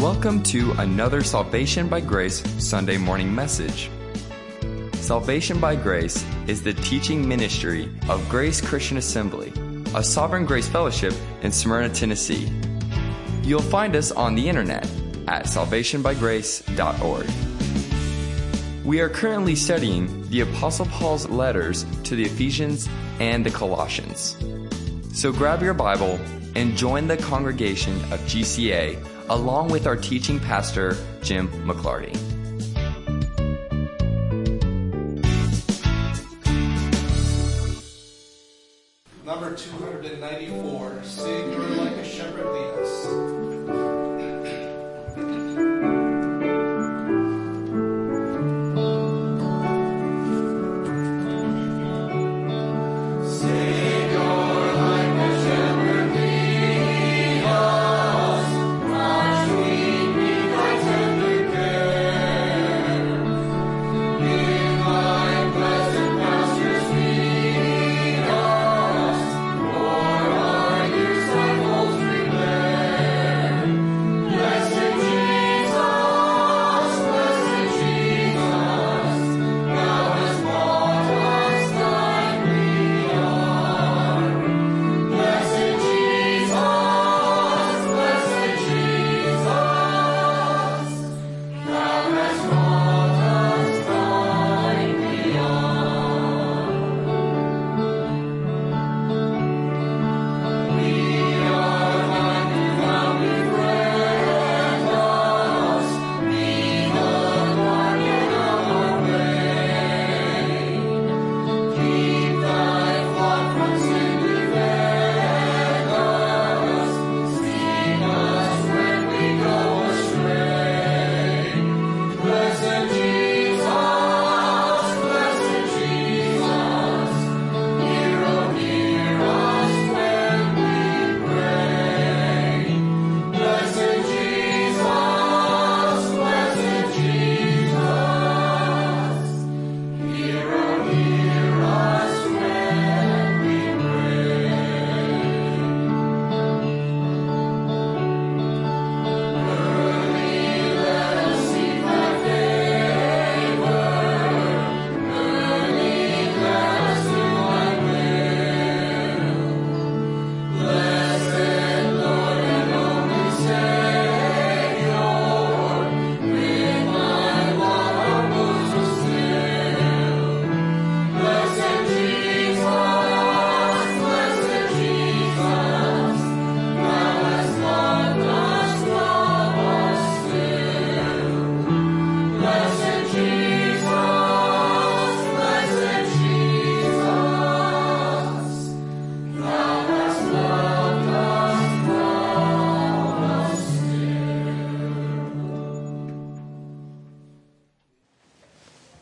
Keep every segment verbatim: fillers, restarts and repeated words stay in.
Welcome to another Salvation by Grace Sunday morning message. Salvation by Grace is the teaching ministry of Grace Christian Assembly, a Sovereign Grace Fellowship in Smyrna, Tennessee. You'll find us on the internet at salvation by grace dot org. We are currently studying the Apostle Paul's letters to the Ephesians and the Colossians. So grab your Bible and join the congregation of G C A along with our teaching pastor, Jim McLarty. Number two hundred ninety-four, Sing You're Like a Shepherd Lead Us.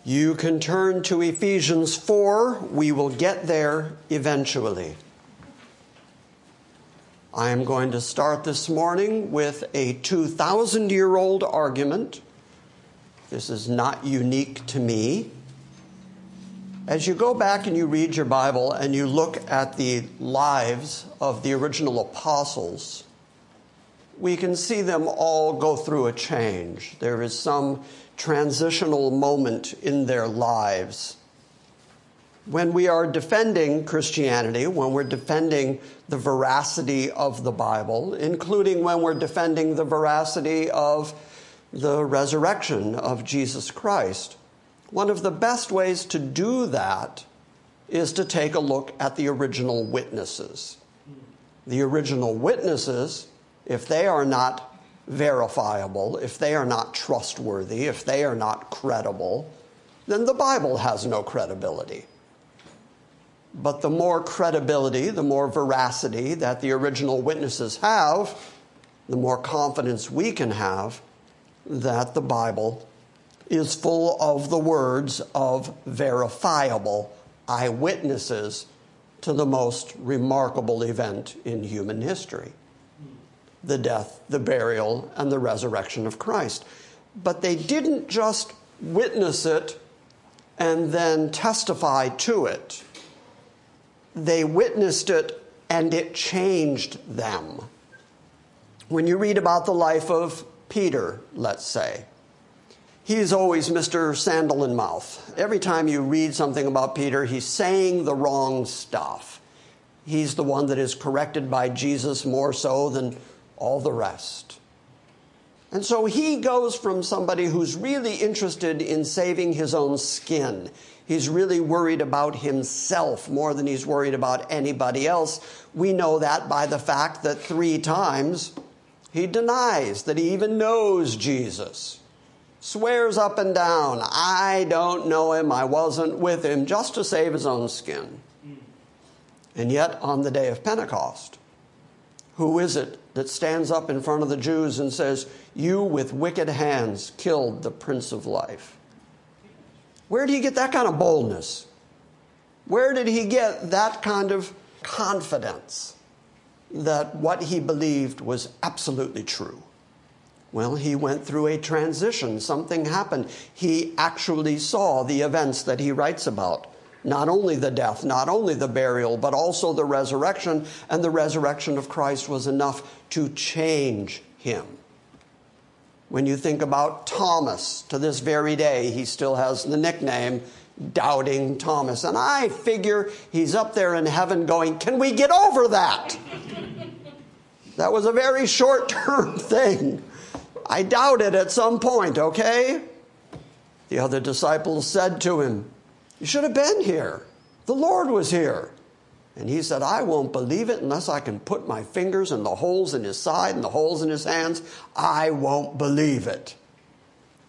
You can turn to Ephesians four. We will get there eventually. I am going to start this morning with a two thousand year old argument. This is not unique to me. As you go back and you read your Bible and you look at the lives of the original apostles, we can see them all go through a change. There is some transitional moment in their lives. When we are defending Christianity, when we're defending the veracity of the Bible, including when we're defending the veracity of the resurrection of Jesus Christ, one of the best ways to do that is to take a look at the original witnesses. The original witnesses, if they are not verifiable, if they are not trustworthy, if they are not credible, then the Bible has no credibility. But the more credibility, the more veracity that the original witnesses have, the more confidence we can have that the Bible is full of the words of verifiable eyewitnesses to the most remarkable event in human history: the death, the burial, and the resurrection of Christ. But they didn't just witness it and then testify to it. They witnessed it and it changed them. When you read about the life of Peter, let's say. He's always Mister Sandal in Mouth. Every time you read something about Peter, he's saying the wrong stuff. He's the one that is corrected by Jesus more so than all the rest. And so he goes from somebody who's really interested in saving his own skin. He's really worried about himself more than he's worried about anybody else. We know that by the fact that three times he denies that he even knows Jesus. Swears up and down, I don't know him, I wasn't with him, just to save his own skin. And yet, on the day of Pentecost, who is it that stands up in front of the Jews and says, you with wicked hands killed the Prince of Life? Where do you get that kind of boldness? Where did he get that kind of confidence that what he believed was absolutely true? Well, he went through a transition. Something happened. He actually saw the events that he writes about. Not only the death, not only the burial, but also the resurrection. And the resurrection of Christ was enough to change him. When you think about Thomas, to this very day, he still has the nickname Doubting Thomas. And I figure he's up there in heaven going, can we get over that? That was a very short-term thing. I doubted at some point, okay? The other disciples said to him, you should have been here. The Lord was here. And he said, I won't believe it unless I can put my fingers in the holes in his side and the holes in his hands. I won't believe it.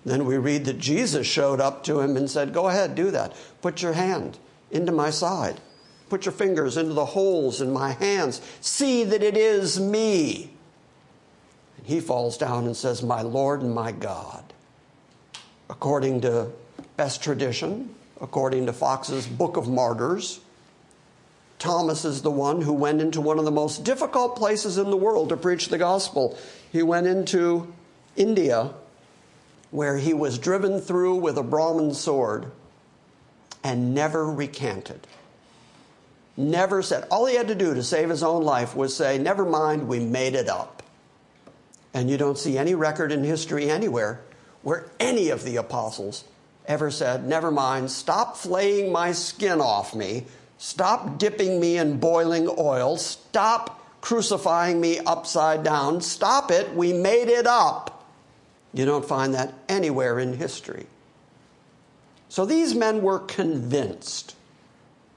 Then we read that Jesus showed up to him and said, go ahead, do that. Put your hand into my side. Put your fingers into the holes in my hands. See that it is me. He falls down and says, my Lord and my God. According to best tradition, according to Fox's Book of Martyrs, Thomas is the one who went into one of the most difficult places in the world to preach the gospel. He went into India, where he was driven through with a Brahmin sword and never recanted. Never said, all he had to do to save his own life was say, never mind, we made it up. And you don't see any record in history anywhere where any of the apostles ever said, never mind, stop flaying my skin off me, stop dipping me in boiling oil, stop crucifying me upside down, stop it, we made it up. You don't find that anywhere in history. So these men were convinced.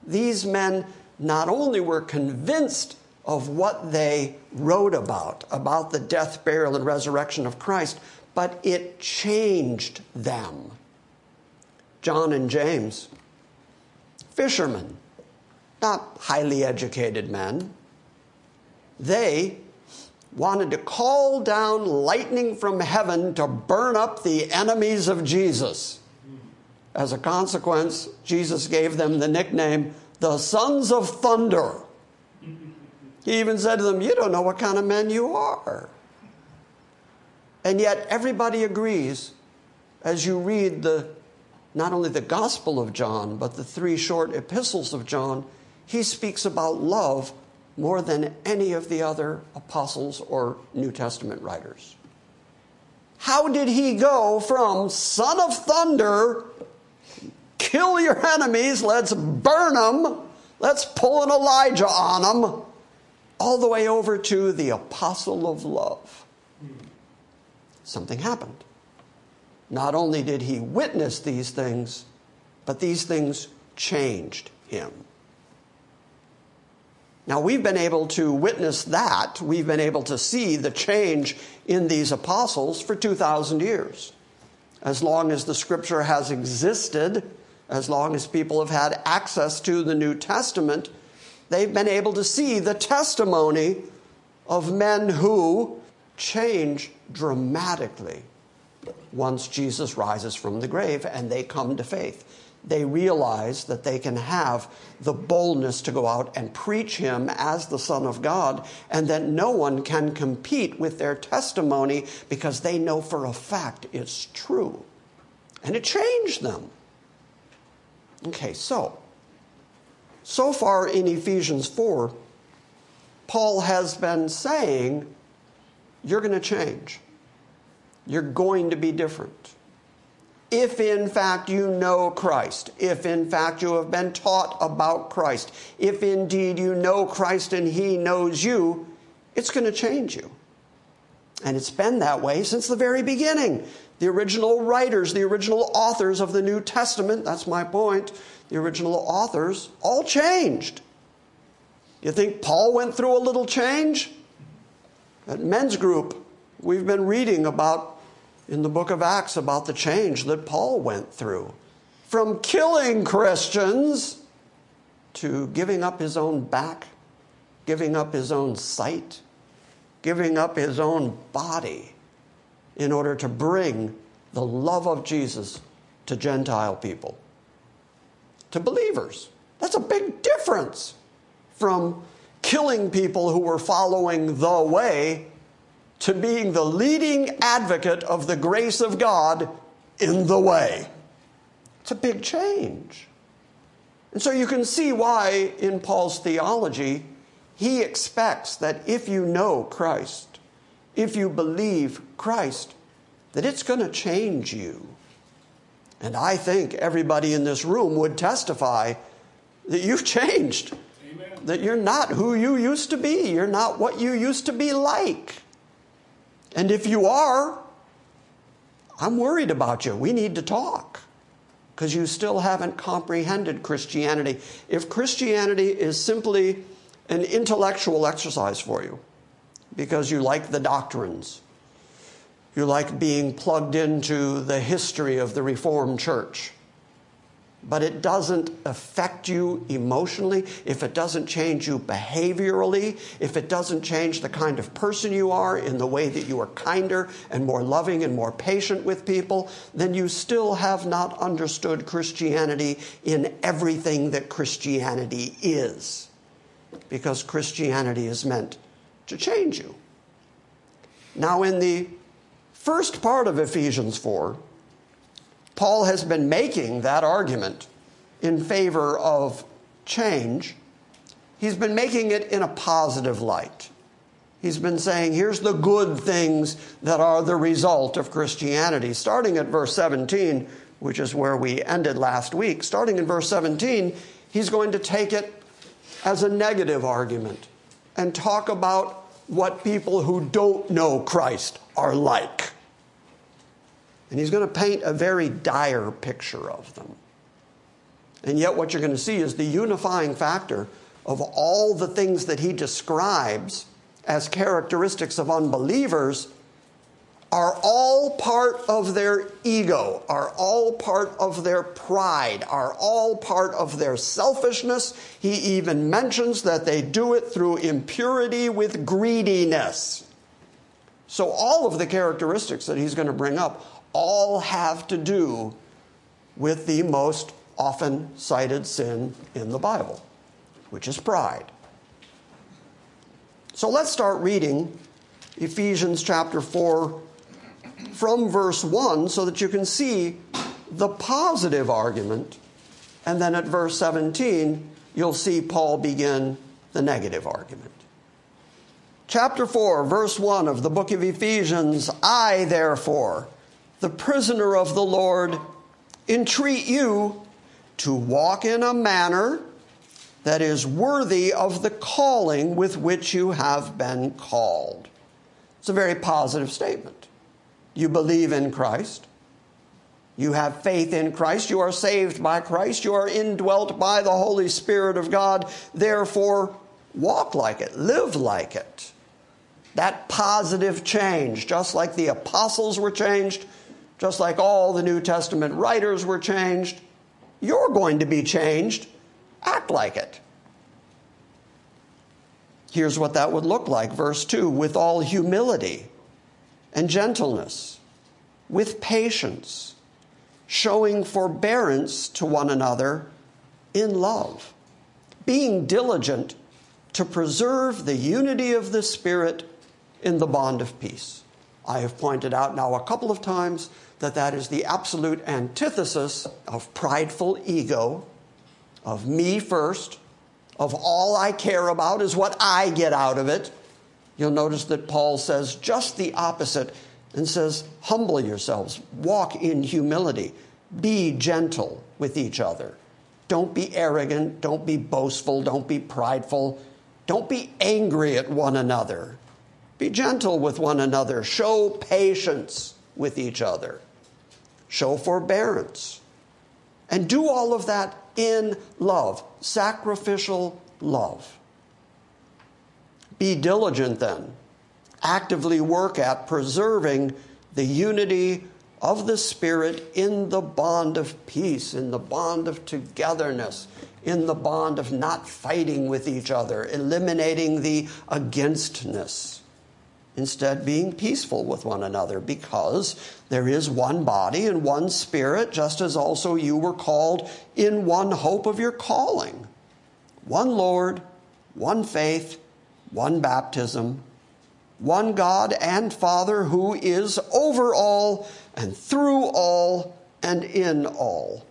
These men not only were convinced of what they wrote about, about the death, burial, and resurrection of Christ, but it changed them. John and James, fishermen, not highly educated men, they wanted to call down lightning from heaven to burn up the enemies of Jesus. As a consequence, Jesus gave them the nickname, the Sons of Thunder. He even said to them, you don't know what kind of men you are. And yet everybody agrees, as you read the not only the Gospel of John, but the three short epistles of John, he speaks about love more than any of the other apostles or New Testament writers. How did he go from Son of Thunder, kill your enemies, let's burn them, let's pull an Elijah on them, all the way over to the apostle of love? Something happened. Not only did he witness these things, but these things changed him. Now, we've been able to witness that. We've been able to see the change in these apostles for two thousand years. As long as the Scripture has existed, as long as people have had access to the New Testament, they've been able to see the testimony of men who change dramatically once Jesus rises from the grave and they come to faith. They realize that they can have the boldness to go out and preach him as the Son of God, and that no one can compete with their testimony because they know for a fact it's true. And it changed them. Okay, so... So far in Ephesians four, Paul has been saying, you're going to change. You're going to be different. If in fact you know Christ, if in fact you have been taught about Christ, if indeed you know Christ and He knows you, it's going to change you. And it's been that way since the very beginning. The original writers, the original authors of the New Testament, that's my point, the original authors all changed. You think Paul went through a little change? At men's group, we've been reading about, in the book of Acts, about the change that Paul went through. From killing Christians to giving up his own back, giving up his own sight, giving up his own body in order to bring the love of Jesus to Gentile people, to believers. That's a big difference from killing people who were following the way to being the leading advocate of the grace of God in the way. It's a big change. And so you can see why in Paul's theology, he expects that if you know Christ, if you believe Christ, that it's going to change you. And I think everybody in this room would testify that you've changed. Amen. That you're not who you used to be. You're not what you used to be like. And if you are, I'm worried about you. We need to talk because you still haven't comprehended Christianity. If Christianity is simply an intellectual exercise for you because you like the doctrines, you like being plugged into the history of the Reformed Church, but it doesn't affect you emotionally, if it doesn't change you behaviorally, if it doesn't change the kind of person you are in the way that you are kinder and more loving and more patient with people, then you still have not understood Christianity in everything that Christianity is, because Christianity is meant to change you. Now, in the first part of Ephesians four, Paul has been making that argument in favor of change. He's been making it in a positive light. He's been saying, here's the good things that are the result of Christianity. Starting at verse seventeen, which is where we ended last week, starting in verse seventeen, he's going to take it as a negative argument and talk about what people who don't know Christ are like. And he's going to paint a very dire picture of them. And yet what you're going to see is the unifying factor of all the things that he describes as characteristics of unbelievers are all part of their ego, are all part of their pride, are all part of their selfishness. He even mentions that they do it through impurity with greediness. So all of the characteristics that he's going to bring up all have to do with the most often cited sin in the Bible, which is pride. So let's start reading Ephesians chapter four from verse one so that you can see the positive argument. And then at verse seventeen, you'll see Paul begin the negative argument. Chapter four, verse one of the book of Ephesians, I, therefore, the prisoner of the Lord, entreat you to walk in a manner that is worthy of the calling with which you have been called. It's a very positive statement. You believe in Christ. You have faith in Christ. You are saved by Christ. You are indwelt by the Holy Spirit of God. Therefore, walk like it. Live like it. That positive change, just like the apostles were changed, just like all the New Testament writers were changed, you're going to be changed. Act like it. Here's what that would look like. Verse two, with all humility and gentleness, with patience, showing forbearance to one another in love, being diligent to preserve the unity of the Spirit in the bond of peace. I have pointed out now a couple of times that that is the absolute antithesis of prideful ego, of me first, of all I care about is what I get out of it. You'll notice that Paul says just the opposite and says, humble yourselves, walk in humility, be gentle with each other. Don't be arrogant, don't be boastful, don't be prideful, don't be angry at one another. Be gentle with one another, show patience with each other, show forbearance, and do all of that in love, sacrificial love. Be diligent then. Actively work at preserving the unity of the Spirit in the bond of peace, in the bond of togetherness, in the bond of not fighting with each other, eliminating the againstness. Instead, being peaceful with one another, because there is one body and one Spirit, just as also you were called in one hope of your calling. One Lord, one faith, one baptism, one God and Father who is over all and through all and in all.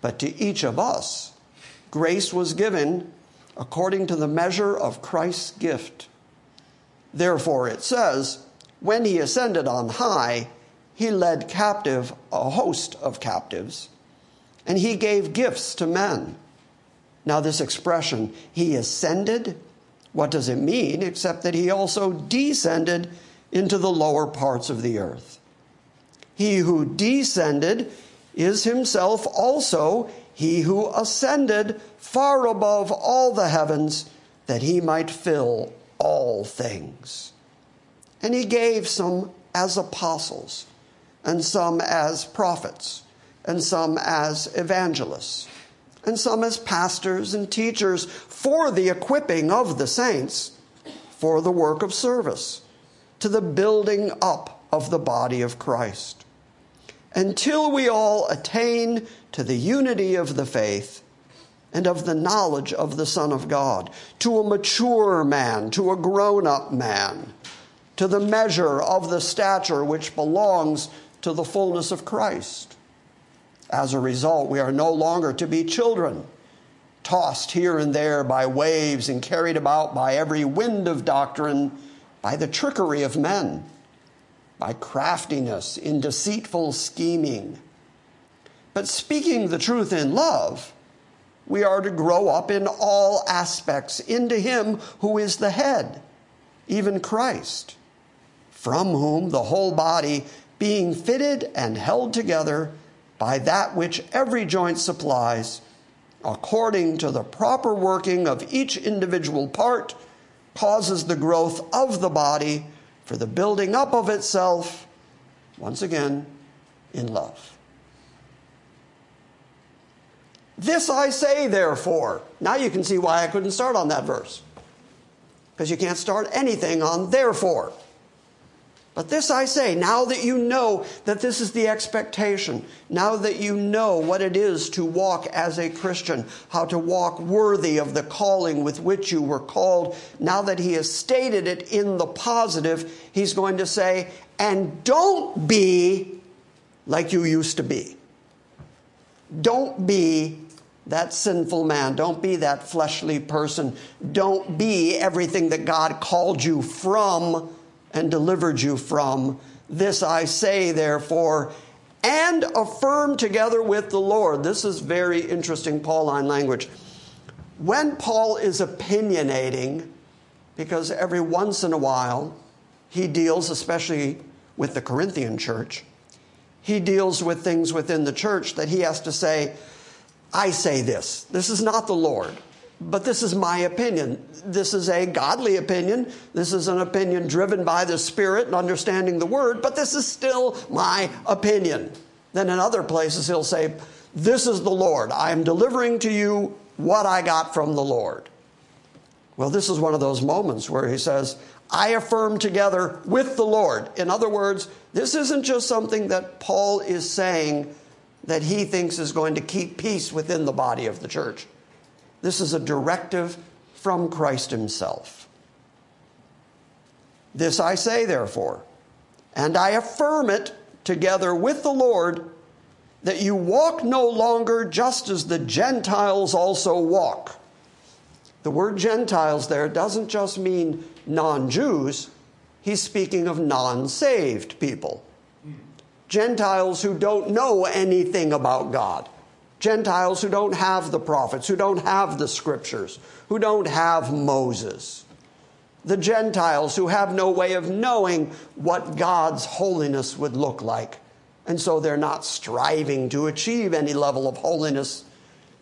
But to each of us, grace was given according to the measure of Christ's gift. Therefore, it says, when he ascended on high, he led captive a host of captives, and he gave gifts to men. Now this expression, he ascended, what does it mean except that he also descended into the lower parts of the earth? He who descended is himself also he who ascended far above all the heavens, that he might fill all things. And he gave some as apostles, and some as prophets, and some as evangelists, and some as pastors and teachers, for the equipping of the saints, for the work of service, to the building up of the body of Christ, until we all attain to the unity of the faith and of the knowledge of the Son of God, to a mature man, to a grown-up man, to the measure of the stature which belongs to the fullness of Christ. As a result, we are no longer to be children, tossed here and there by waves and carried about by every wind of doctrine, by the trickery of men, by craftiness in deceitful scheming. But speaking the truth in love, we are to grow up in all aspects into him who is the head, even Christ, from whom the whole body, being fitted and held together by that which every joint supplies, according to the proper working of each individual part, causes the growth of the body for the building up of itself, once again, in love. This I say, therefore. Now you can see why I couldn't start on that verse, because you can't start anything on therefore. But this I say, now that you know that this is the expectation, now that you know what it is to walk as a Christian, how to walk worthy of the calling with which you were called, now that he has stated it in the positive, he's going to say, and don't be like you used to be. Don't be that sinful man. Don't be that fleshly person. Don't be everything that God called you from and delivered you from. This I say, therefore, and affirm together with the Lord. This is very interesting Pauline language. When Paul is opinionating, because every once in a while he deals, especially with the Corinthian church, he deals with things within the church that he has to say, I say this. This is not the Lord, but this is my opinion. This is a godly opinion. This is an opinion driven by the Spirit and understanding the Word, but this is still my opinion. Then in other places he'll say, this is the Lord. I am delivering to you what I got from the Lord. Well, this is one of those moments where he says, I affirm together with the Lord. In other words, this isn't just something that Paul is saying that he thinks is going to keep peace within the body of the church. This is a directive from Christ himself. This I say, therefore, and I affirm it together with the Lord, that you walk no longer just as the Gentiles also walk. The word Gentiles there doesn't just mean non-Jews. he's speaking of non-saved people. Gentiles who don't know anything about God. Gentiles who don't have the prophets, who don't have the scriptures, who don't have Moses. The Gentiles who have no way of knowing what God's holiness would look like. And so they're not striving to achieve any level of holiness.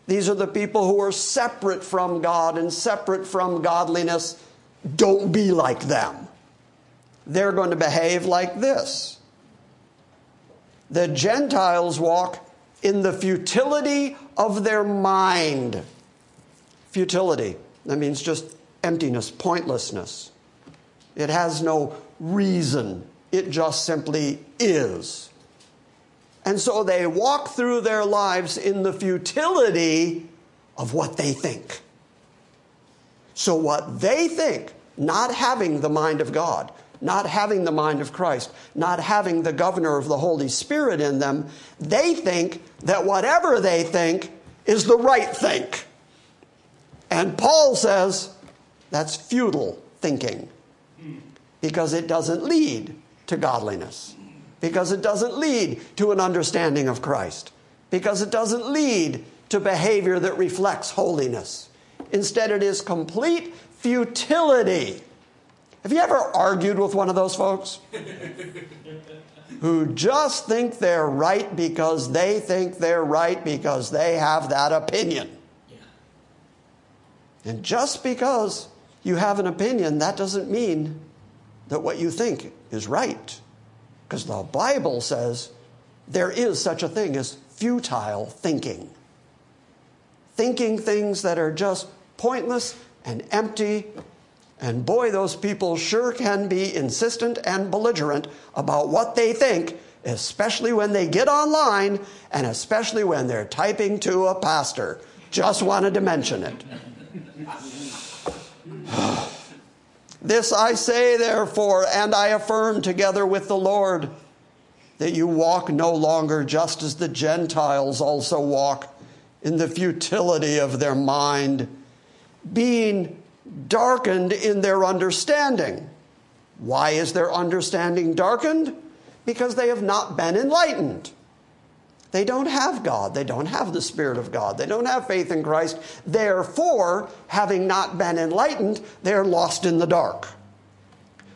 These are the people who are separate from God and separate from godliness. Don't be like them. They're going to behave like this. The Gentiles walk in the futility of their mind. Futility. That means just emptiness, pointlessness. It has no reason. It just simply is. And so they walk through their lives in the futility of what they think. So what they think, not having the mind of God, not having the mind of Christ, not having the governor of the Holy Spirit in them, they think that whatever they think is the right think. And Paul says that's futile thinking because it doesn't lead to godliness, because it doesn't lead to an understanding of Christ, because it doesn't lead to behavior that reflects holiness. Instead, it is complete futility. Have you ever argued with one of those folks who just think they're right because they think they're right because they have that opinion? Yeah. And just because you have an opinion, that doesn't mean that what you think is right. Because the Bible says there is such a thing as futile thinking. Thinking things that are just pointless and empty. And boy, those people sure can be insistent and belligerent about what they think, especially when they get online and especially when they're typing to a pastor. Just wanted to mention it. This I say, therefore, and I affirm together with the Lord, that you walk no longer just as the Gentiles also walk, in the futility of their mind, being darkened in their understanding. Why is their understanding darkened? Because they have not been enlightened. They don't have God. They don't have the Spirit of God. They don't have faith in Christ. Therefore, having not been enlightened, they're lost in the dark.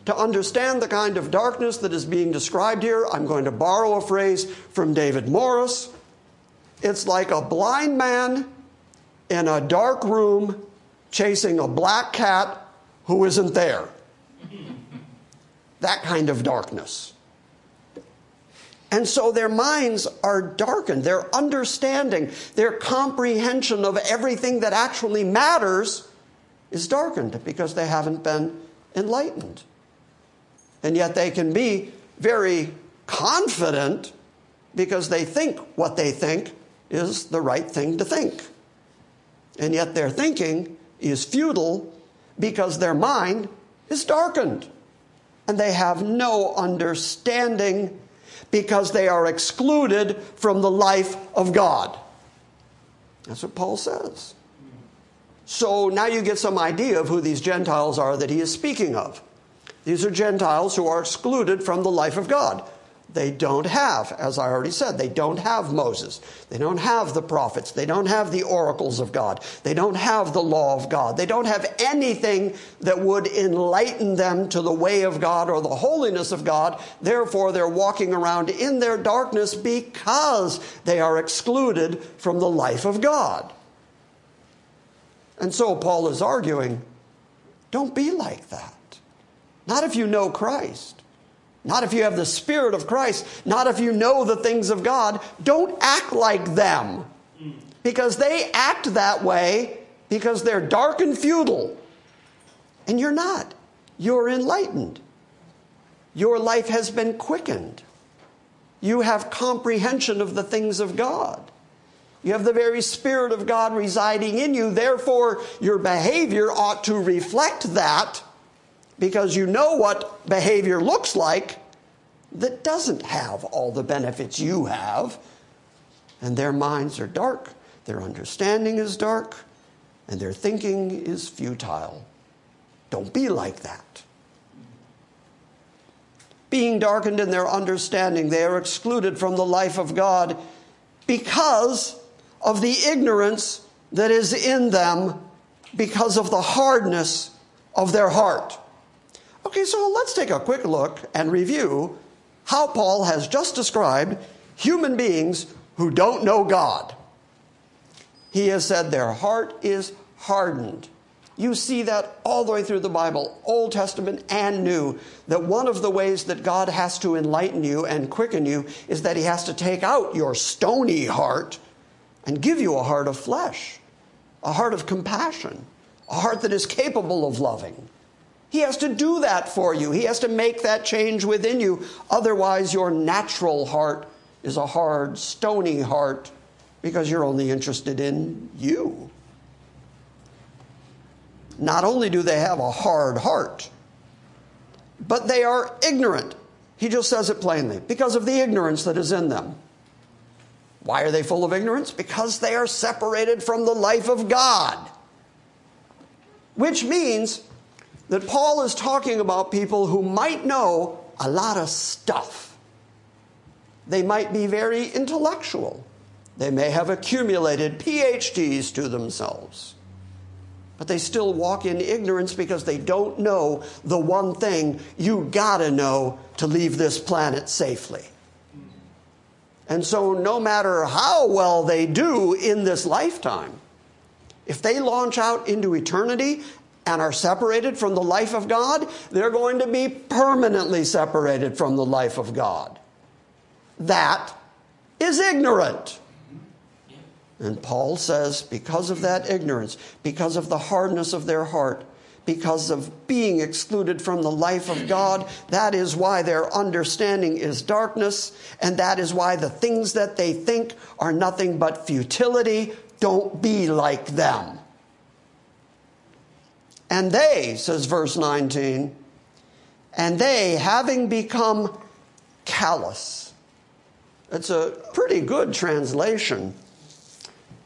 To understand the kind of darkness that is being described here, I'm going to borrow a phrase from David Morris. It's like a blind man in a dark room chasing a black cat who isn't there. That kind of darkness. And so their minds are darkened. Their understanding, their comprehension of everything that actually matters is darkened because they haven't been enlightened. And yet they can be very confident because they think what they think is the right thing to think. And yet their thinking is futile because their mind is darkened. And they have no understanding because they are excluded from the life of God. That's what Paul says. So now you get some idea of who these Gentiles are that he is speaking of. These are Gentiles who are excluded from the life of God. They don't have, as I already said, they don't have Moses. They don't have the prophets. They don't have the oracles of God. They don't have the law of God. They don't have anything that would enlighten them to the way of God or the holiness of God. Therefore, they're walking around in their darkness because they are excluded from the life of God. And so Paul is arguing, don't be like that. Not if you know Christ. Not if you have the Spirit of Christ. Not if you know the things of God. Don't act like them. Because they act that way because they're dark and futile. And you're not. You're enlightened. Your life has been quickened. You have comprehension of the things of God. You have the very Spirit of God residing in you. Therefore, your behavior ought to reflect that, because you know what behavior looks like that doesn't have all the benefits you have. And their minds are dark, their understanding is dark, and their thinking is futile. Don't be like that. being darkened in their understanding. They are excluded from the life of God because of the ignorance that is in them, because of the hardness of their heart. Okay, so let's take a quick look and review how Paul has just described human beings who don't know God. He has said their heart is hardened. You see that all the way through the Bible, Old Testament and New, that one of the ways that God has to enlighten you and quicken you is that he has to take out your stony heart and give you a heart of flesh, a heart of compassion, a heart that is capable of loving. He has to do that for you. He has to make that change within you. Otherwise, your natural heart is a hard, stony heart because you're only interested in you. Not only do they have a hard heart, but they are ignorant. He just says it plainly, because of the ignorance that is in them. Why are they full of ignorance? Because they are separated from the life of God. Which means that Paul is talking about people who might know a lot of stuff. They might be very intellectual. They may have accumulated P H Ds to themselves. But they still walk in ignorance because they don't know the one thing you gotta know to leave this planet safely. And so no matter how well they do in this lifetime, if they launch out into eternity and are separated from the life of God, they're going to be permanently separated from the life of God. That is ignorant. And Paul says, because of that ignorance, because of the hardness of their heart, because of being excluded from the life of God, that is why their understanding is darkness, and that is why the things that they think are nothing but futility. Don't be like them. And they, says verse nineteen, and they, having become callous. It's a pretty good translation.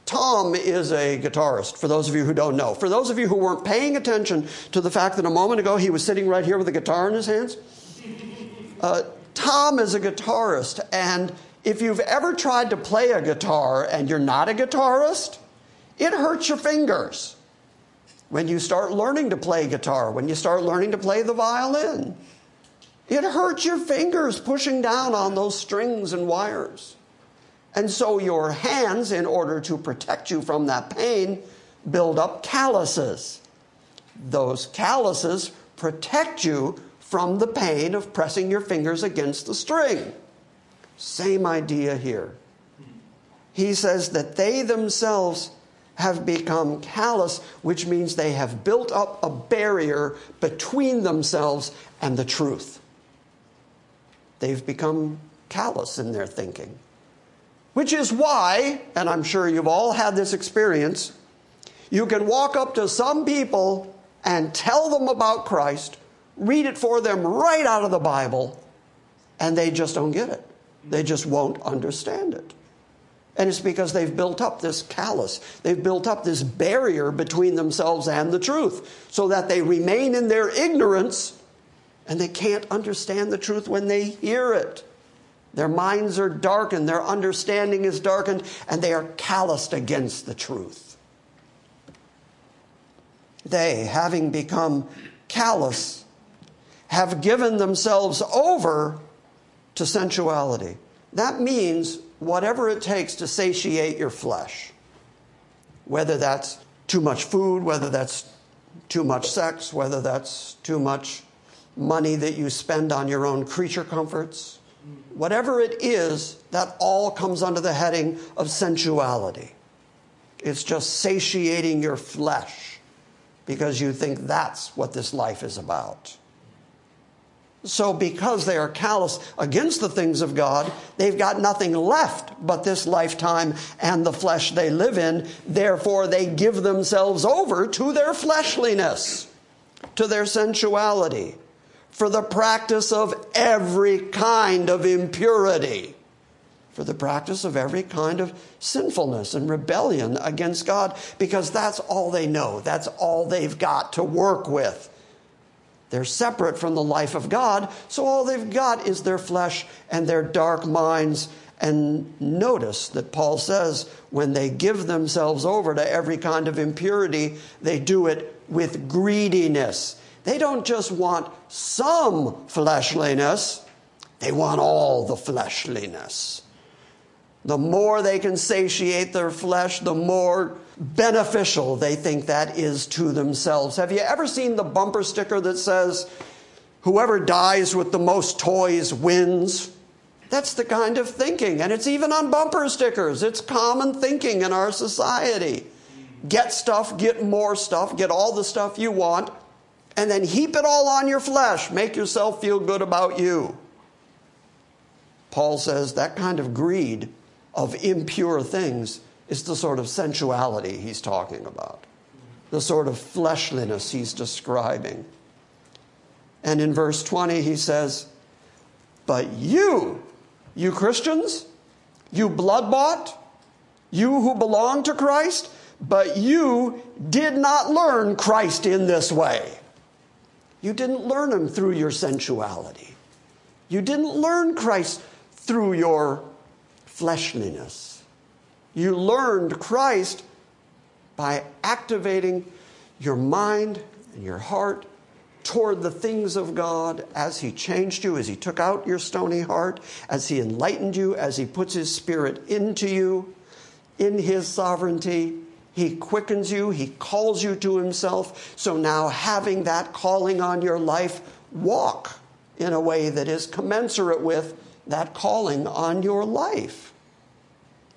Tom is a guitarist, for those of you who don't know. For those of you who weren't paying attention to the fact that a moment ago he was sitting right here with a guitar in his hands. Uh, Tom is a guitarist, and if you've ever tried to play a guitar and you're not a guitarist, it hurts your fingers. When you start learning to play guitar, when you start learning to play the violin, it hurts your fingers pushing down on those strings and wires. And so your hands, in order to protect you from that pain, build up calluses. Those calluses protect you from the pain of pressing your fingers against the string. Same idea here. He says that they themselves have become callous, which means they have built up a barrier between themselves and the truth. They've become callous in their thinking. Which is why, and I'm sure you've all had this experience, you can walk up to some people and tell them about Christ, read it for them right out of the Bible, and they just don't get it. They just won't understand it. And it's because they've built up this callus. They've built up this barrier between themselves and the truth so that they remain in their ignorance and they can't understand the truth when they hear it. Their minds are darkened, their understanding is darkened, and they are calloused against the truth. They, having become callous, have given themselves over to sensuality. That means whatever it takes to satiate your flesh, whether that's too much food, whether that's too much sex, whether that's too much money that you spend on your own creature comforts. Whatever it is, that all comes under the heading of sensuality. It's just satiating your flesh because you think that's what this life is about. So because they are callous against the things of God, they've got nothing left but this lifetime and the flesh they live in. Therefore, they give themselves over to their fleshliness, to their sensuality, for the practice of every kind of impurity, for the practice of every kind of sinfulness and rebellion against God, because that's all they know. That's all they've got to work with. They're separate from the life of God, so all they've got is their flesh and their dark minds. And notice that Paul says when they give themselves over to every kind of impurity, they do it with greediness. They don't just want some fleshliness, they want all the fleshliness. The more they can satiate their flesh, the more beneficial they think that is to themselves. Have you ever seen the bumper sticker that says, whoever dies with the most toys wins? That's the kind of thinking, and it's even on bumper stickers. It's common thinking in our society. Get stuff, get more stuff, get all the stuff you want, and then heap it all on your flesh. Make yourself feel good about you. Paul says that kind of greed of impure things is the sort of sensuality he's talking about, the sort of fleshliness he's describing. And in verse twenty, he says, but you, you Christians, you blood-bought, you who belong to Christ, but you did not learn Christ in this way. You didn't learn him through your sensuality. You didn't learn Christ through your fleshliness. You learned Christ by activating your mind and your heart toward the things of God as he changed you, as he took out your stony heart, as he enlightened you, as he puts his spirit into you. In his sovereignty, he quickens you, he calls you to himself. So now, having that calling on your life, walk in a way that is commensurate with that calling on your life.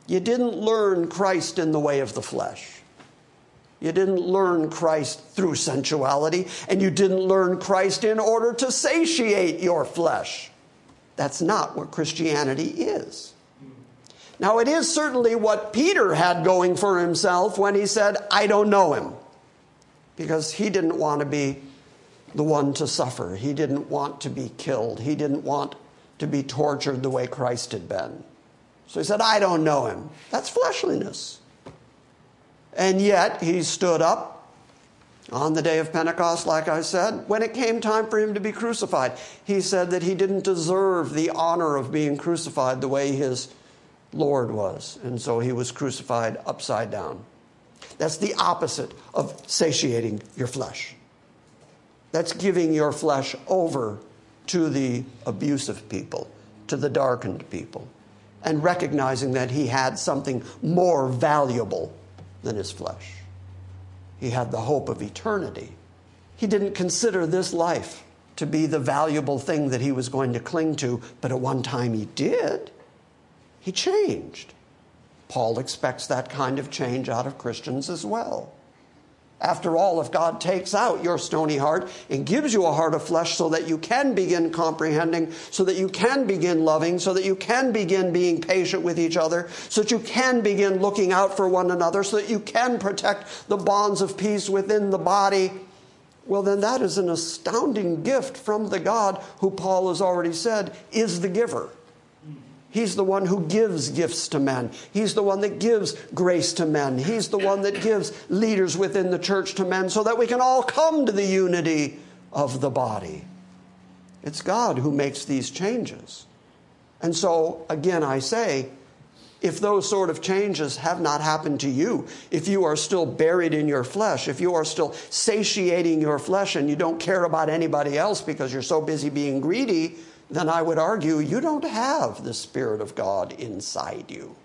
You didn't learn Christ in the way of the flesh. You didn't learn Christ through sensuality, and you didn't learn Christ in order to satiate your flesh. That's not what Christianity is. Now, it is certainly what Peter had going for himself when he said, I don't know him, because he didn't want to be the one to suffer. He didn't want to be killed. He didn't want to be tortured the way Christ had been. So he said, I don't know him. That's fleshliness. And yet he stood up on the day of Pentecost, like I said, when it came time for him to be crucified. He said that he didn't deserve the honor of being crucified the way his Lord was. And so he was crucified upside down. That's the opposite of satiating your flesh. That's giving your flesh over to the abusive people, to the darkened people, and recognizing that he had something more valuable than his flesh. He had the hope of eternity. He didn't consider this life to be the valuable thing that he was going to cling to, but at one time he did. He changed. Paul expects that kind of change out of Christians as well. After all, if God takes out your stony heart and gives you a heart of flesh so that you can begin comprehending, so that you can begin loving, so that you can begin being patient with each other, so that you can begin looking out for one another, so that you can protect the bonds of peace within the body, well, then that is an astounding gift from the God who Paul has already said is the giver. He's the one who gives gifts to men. He's the one that gives grace to men. He's the one that gives leaders within the church to men so that we can all come to the unity of the body. It's God who makes these changes. And so, again, I say, if those sort of changes have not happened to you, if you are still buried in your flesh, if you are still satiating your flesh and you don't care about anybody else because you're so busy being greedy, then I would argue you don't have the Spirit of God inside you,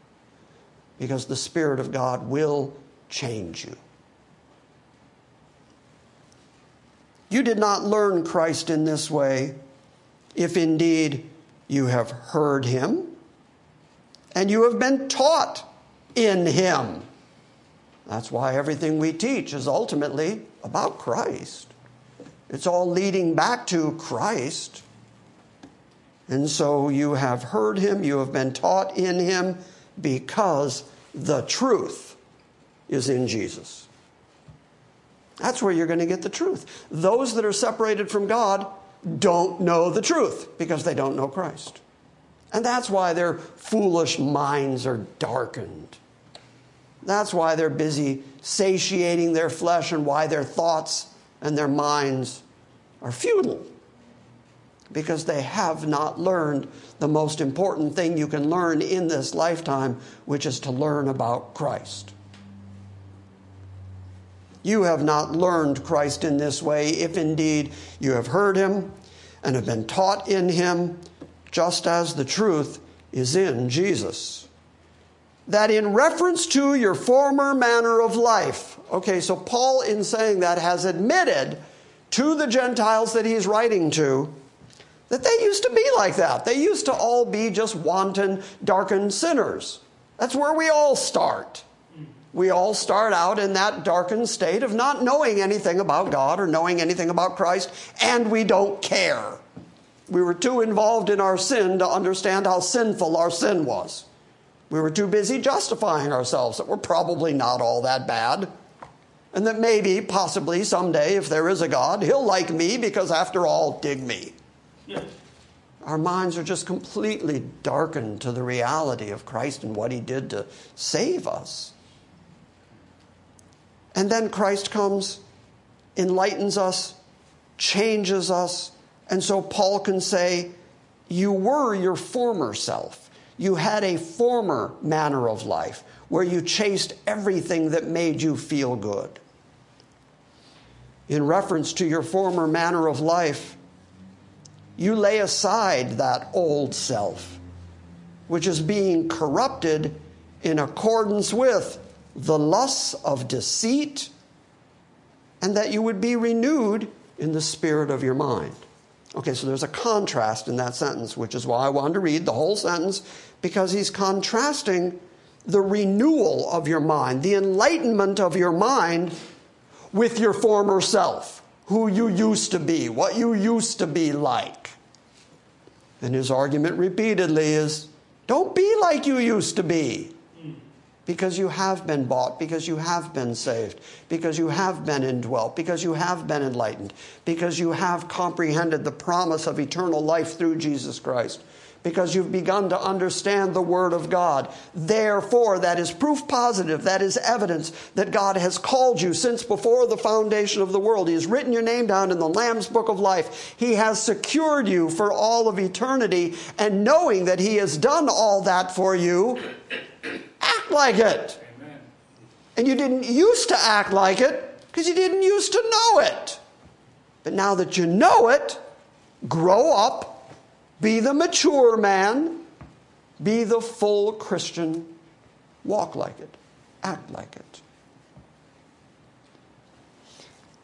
because the Spirit of God will change you. You did not learn Christ in this way, if indeed you have heard him and you have been taught in him. That's why everything we teach is ultimately about Christ. It's all leading back to Christ. And so you have heard him, you have been taught in him, because the truth is in Jesus. That's where you're going to get the truth. Those that are separated from God don't know the truth because they don't know Christ. And that's why their foolish minds are darkened. That's why they're busy satiating their flesh and why their thoughts and their minds are futile because they have not learned the most important thing you can learn in this lifetime, which is to learn about Christ. You have not learned Christ in this way, if indeed you have heard him and have been taught in him, just as the truth is in Jesus. That in reference to your former manner of life. Okay, so Paul, in saying that, has admitted to the Gentiles that he's writing to that they used to be like that. They used to all be just wanton, darkened sinners. That's where we all start. We all start out in that darkened state of not knowing anything about God or knowing anything about Christ, and we don't care. We were too involved in our sin to understand how sinful our sin was. We were too busy justifying ourselves that we're probably not all that bad, and that maybe, possibly, someday, if there is a God, he'll like me because, after all, dig me. Yeah. Our minds are just completely darkened to the reality of Christ and what he did to save us. And then Christ comes, enlightens us, changes us, and so Paul can say, you were your former self. You had a former manner of life where you chased everything that made you feel good. In reference to your former manner of life, you lay aside that old self, which is being corrupted in accordance with the lusts of deceit, and that you would be renewed in the spirit of your mind. Okay, so there's a contrast in that sentence, which is why I wanted to read the whole sentence, because he's contrasting the renewal of your mind, the enlightenment of your mind, with your former self, who you used to be, what you used to be like. And his argument repeatedly is, don't be like you used to be, because you have been bought, because you have been saved, because you have been indwelt, because you have been enlightened, because you have comprehended the promise of eternal life through Jesus Christ, because you've begun to understand the Word of God. Therefore, that is proof positive, that is evidence that God has called you since before the foundation of the world. He has written your name down in the Lamb's Book of Life. He has secured you for all of eternity, and knowing that he has done all that for you, act like it. Amen. And you didn't used to act like it because you didn't used to know it. But now that you know it, grow up, be the mature man, be the full Christian, walk like it, act like it.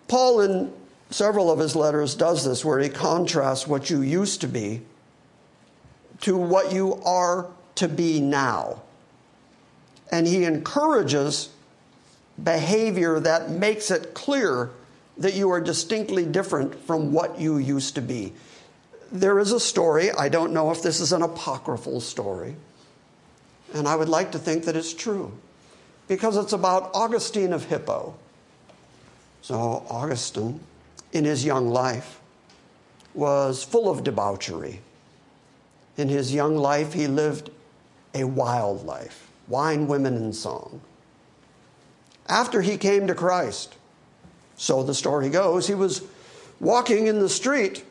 Paul, in several of his letters, does this where he contrasts what you used to be to what you are to be now. And he encourages behavior that makes it clear that you are distinctly different from what you used to be. There is a story, I don't know if this is an apocryphal story, and I would like to think that it's true, because it's about Augustine of Hippo. So Augustine, in his young life, was full of debauchery. In his young life, he lived a wild life. Wine, women, and song. After he came to Christ, so the story goes, he was walking in the street,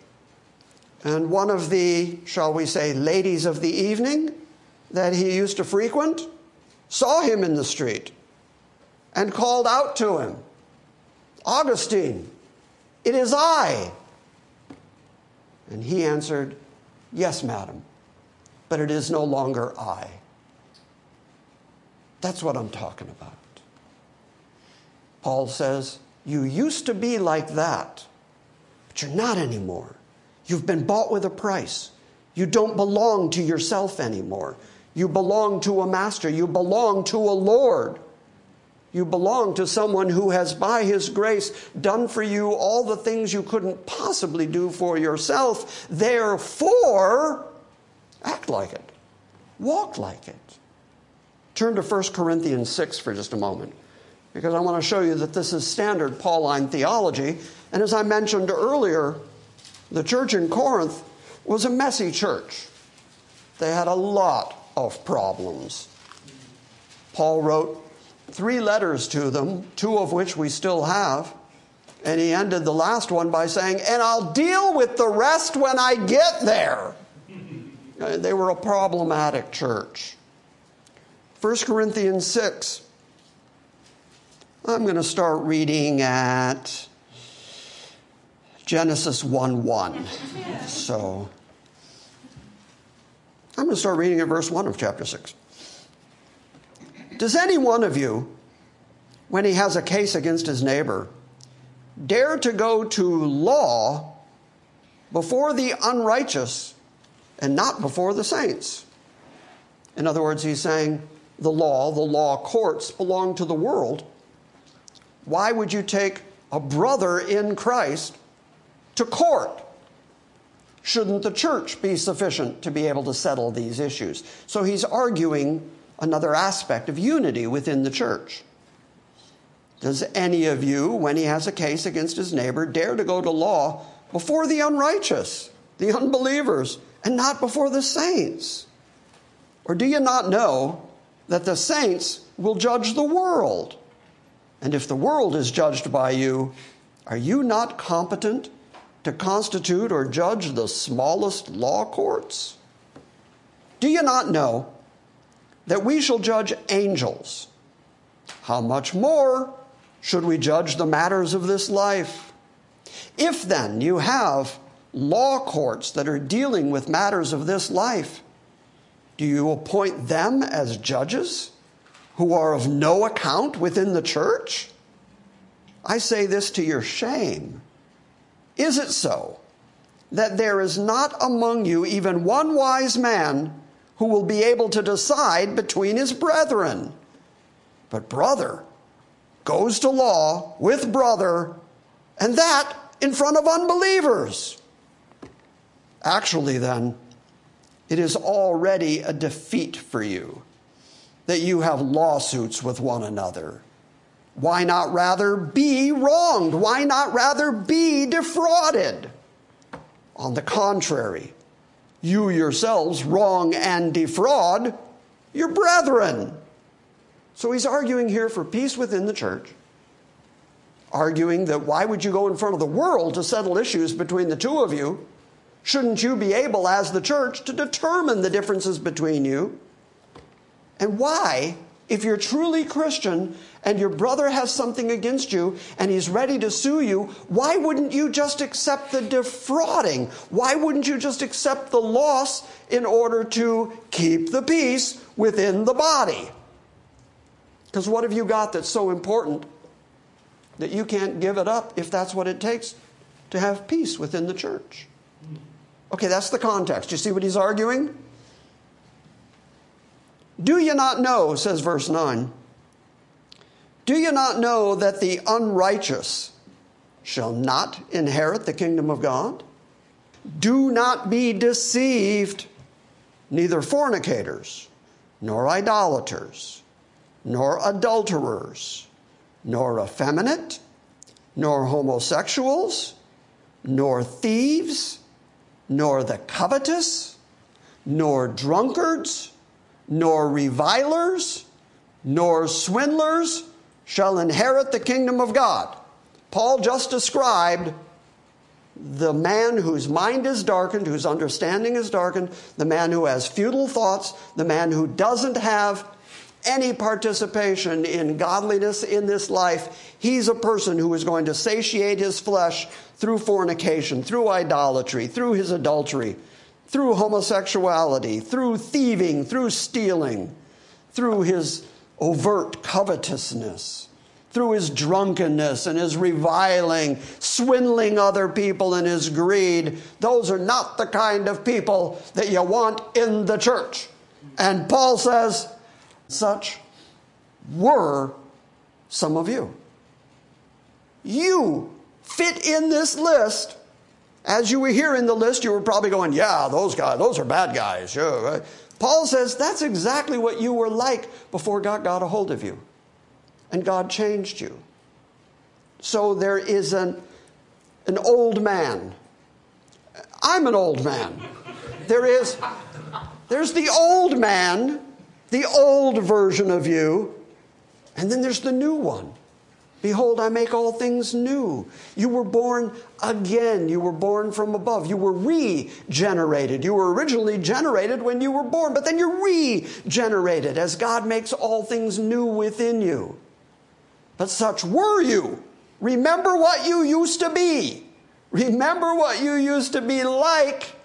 and one of the, shall we say, ladies of the evening that he used to frequent saw him in the street and called out to him, "Augustine, it is I." And he answered, "Yes, madam, but it is no longer I." That's what I'm talking about. Paul says, you used to be like that, but you're not anymore. You've been bought with a price. You don't belong to yourself anymore. You belong to a master. You belong to a Lord. You belong to someone who has, by his grace, done for you all the things you couldn't possibly do for yourself. Therefore, act like it. Walk like it. Turn to First Corinthians six for just a moment, because I want to show you that this is standard Pauline theology. And as I mentioned earlier, the church in Corinth was a messy church. They had a lot of problems. Paul wrote three letters to them, two of which we still have, And he ended the last one by saying, and I'll deal with the rest when I get there. They were a problematic church. First Corinthians six. I'm going to start reading at Genesis one one. So I'm going to start reading at verse one of chapter six. Does any one of you, when he has a case against his neighbor, dare to go to law before the unrighteous and not before the saints? In other words, he's saying the law, the law courts belong to the world. Why would you take a brother in Christ to court? Shouldn't the church be sufficient to be able to settle these issues? So he's arguing another aspect of unity within the church. Does any of you, when he has a case against his neighbor, dare to go to law before the unrighteous, the unbelievers, and not before the saints? Or do you not know that the saints will judge the world? And if the world is judged by you, are you not competent to constitute or judge the smallest law courts? Do you not know that we shall judge angels? How much more should we judge the matters of this life? If then you have law courts that are dealing with matters of this life, do you appoint them as judges who are of no account within the church? I say this to your shame. Is it so that there is not among you even one wise man who will be able to decide between his brethren? But brother goes to law with brother, and that in front of unbelievers. Actually, then, it is already a defeat for you that you have lawsuits with one another. Why not rather be wronged? Why not rather be defrauded? On the contrary, you yourselves wrong and defraud your brethren. So he's arguing here for peace within the church, arguing that why would you go in front of the world to settle issues between the two of you? Shouldn't you be able, as the church, to determine the differences between you? And why, if you're truly Christian and your brother has something against you and he's ready to sue you, why wouldn't you just accept the defrauding? Why wouldn't you just accept the loss in order to keep the peace within the body? Because what have you got that's so important that you can't give it up if that's what it takes to have peace within the church? Okay, that's the context. You see what he's arguing? Do you not know, says verse nine, do you not know that the unrighteous shall not inherit the kingdom of God? Do not be deceived, neither fornicators, nor idolaters, nor adulterers, nor effeminate, nor homosexuals, nor thieves, nor the covetous, nor drunkards, nor revilers, nor swindlers shall inherit the kingdom of God. Paul just described the man whose mind is darkened, whose understanding is darkened, the man who has futile thoughts, the man who doesn't have any participation in godliness in this life. He's a person who is going to satiate his flesh through fornication, through idolatry, through his adultery, through homosexuality, through thieving, through stealing, through his overt covetousness, through his drunkenness and his reviling, swindling other people and his greed. Those are not the kind of people that you want in the church. And Paul says, such were some of you. You fit in this list. As you were hearing the list, you were probably going, yeah, those guys, those are bad guys. Yeah, right? Paul says that's exactly what you were like before God got a hold of you. And God changed you. So there is an, an old man. I'm an old man. There is, there's the old man, the old version of you, and then there's the new one. Behold, I make all things new. You were born again. You were born from above. You were regenerated. You were originally generated when you were born, but then you're regenerated as God makes all things new within you. But such were you. Remember what you used to be. Remember what you used to be like.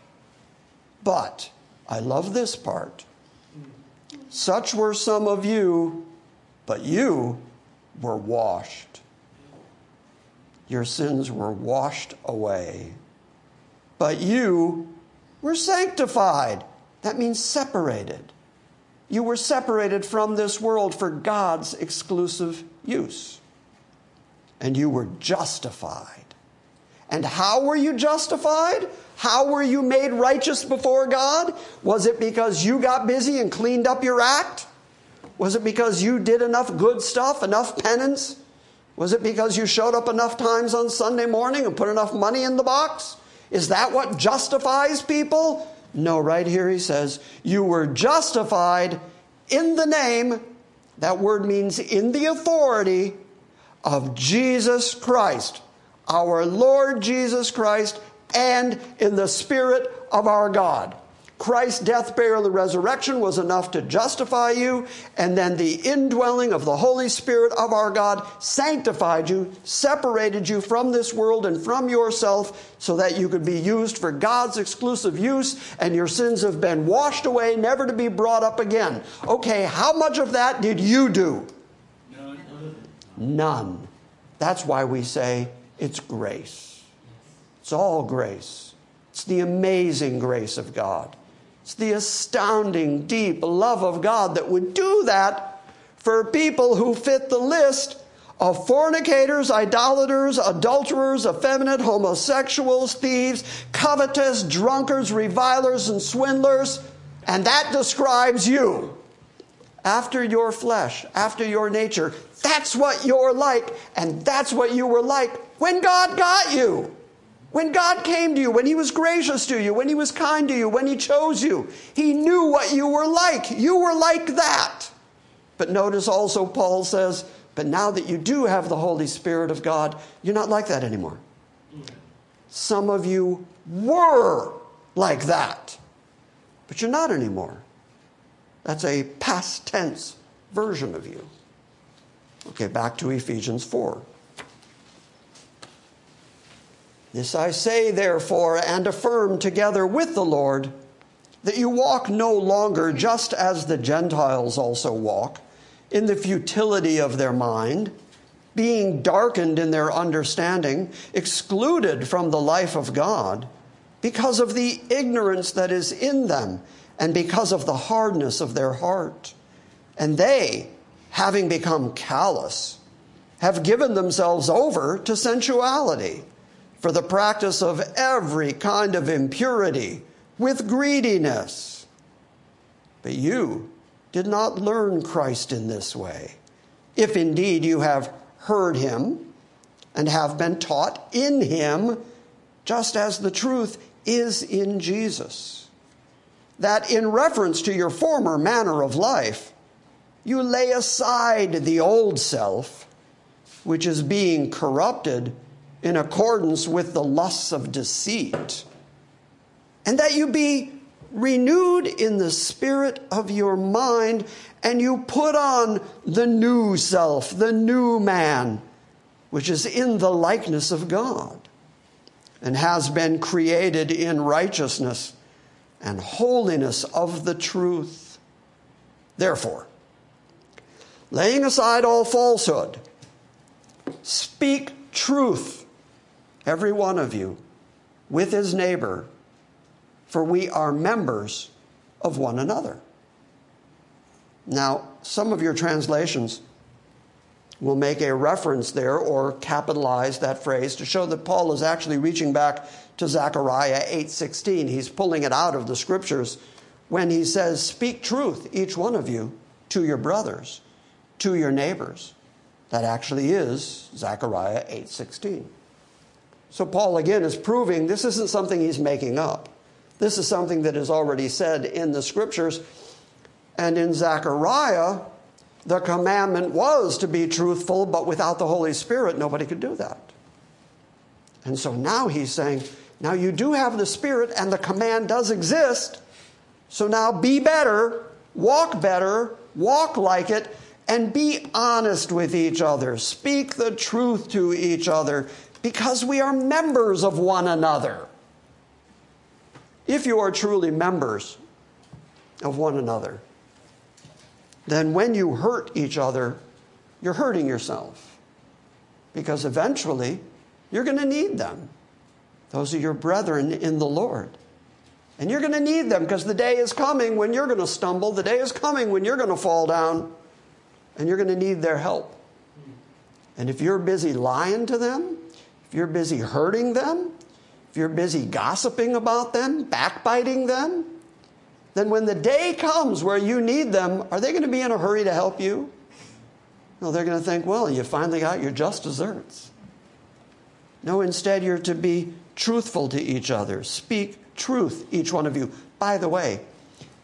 But I love this part. Such were some of you, but you were washed. Your sins were washed away. But you were sanctified. That means separated. You were separated from this world for God's exclusive use. And you were justified. And how were you justified? How were you made righteous before God? Was it because you got busy and cleaned up your act? Was it because you did enough good stuff, enough penance? Was it because you showed up enough times on Sunday morning and put enough money in the box? Is that what justifies people? No, right here he says, you were justified in the name, that word means in the authority, of Jesus Christ, our Lord Jesus Christ, and in the Spirit of our God. Christ's death, burial, and resurrection was enough to justify you, and then the indwelling of the Holy Spirit of our God sanctified you, separated you from this world and from yourself so that you could be used for God's exclusive use, and your sins have been washed away, never to be brought up again. Okay, how much of that did you do? None. None. That's why we say it's grace. It's all grace. It's the amazing grace of God. It's the astounding, deep love of God that would do that for people who fit the list of fornicators, idolaters, adulterers, effeminate, homosexuals, thieves, covetous, drunkards, revilers, and swindlers. And that describes you. After your flesh, after your nature, that's what you're like, and that's what you were like when God got you. When God came to you, when he was gracious to you, when he was kind to you, when he chose you, he knew what you were like. You were like that. But notice also Paul says, but now that you do have the Holy Spirit of God, you're not like that anymore. Some of you were like that, but you're not anymore. That's a past tense version of you. Okay, back to Ephesians four. This I say, therefore, and affirm together with the Lord, that you walk no longer just as the Gentiles also walk, in the futility of their mind, being darkened in their understanding, excluded from the life of God, because of the ignorance that is in them, and because of the hardness of their heart. And they, having become callous, have given themselves over to sensuality, for the practice of every kind of impurity with greediness. But you did not learn Christ in this way, if indeed you have heard him and have been taught in him, just as the truth is in Jesus, that in reference to your former manner of life, you lay aside the old self, which is being corrupted in accordance with the lusts of deceit, and that you be renewed in the spirit of your mind, and you put on the new self, the new man, which is in the likeness of God, and has been created in righteousness and holiness of the truth. Therefore, laying aside all falsehood, speak truth, every one of you, with his neighbor, for we are members of one another. Now, some of your translations will make a reference there or capitalize that phrase to show that Paul is actually reaching back to Zechariah eight sixteen. He's pulling it out of the scriptures when he says, speak truth, each one of you, to your brothers, to your neighbors. That actually is Zechariah eight sixteen. So Paul, again, is proving this isn't something he's making up. This is something that is already said in the scriptures. And in Zechariah, the commandment was to be truthful, but without the Holy Spirit, nobody could do that. And so now he's saying, now you do have the Spirit and the command does exist, so now be better, walk better, walk like it, and be honest with each other. Speak the truth to each other, because we are members of one another. If you are truly members of one another, then when you hurt each other, you're hurting yourself, because eventually you're going to need them. Those are your brethren in the Lord. And you're going to need them, because the day is coming when you're going to stumble. The day is coming when you're going to fall down, and you're going to need their help. And if you're busy lying to them, if you're busy hurting them, if you're busy gossiping about them, backbiting them, then when the day comes where you need them, are they going to be in a hurry to help you? No, they're going to think, well, you finally got your just desserts. No, instead, you're to be truthful to each other. Speak truth, each one of you. By the way,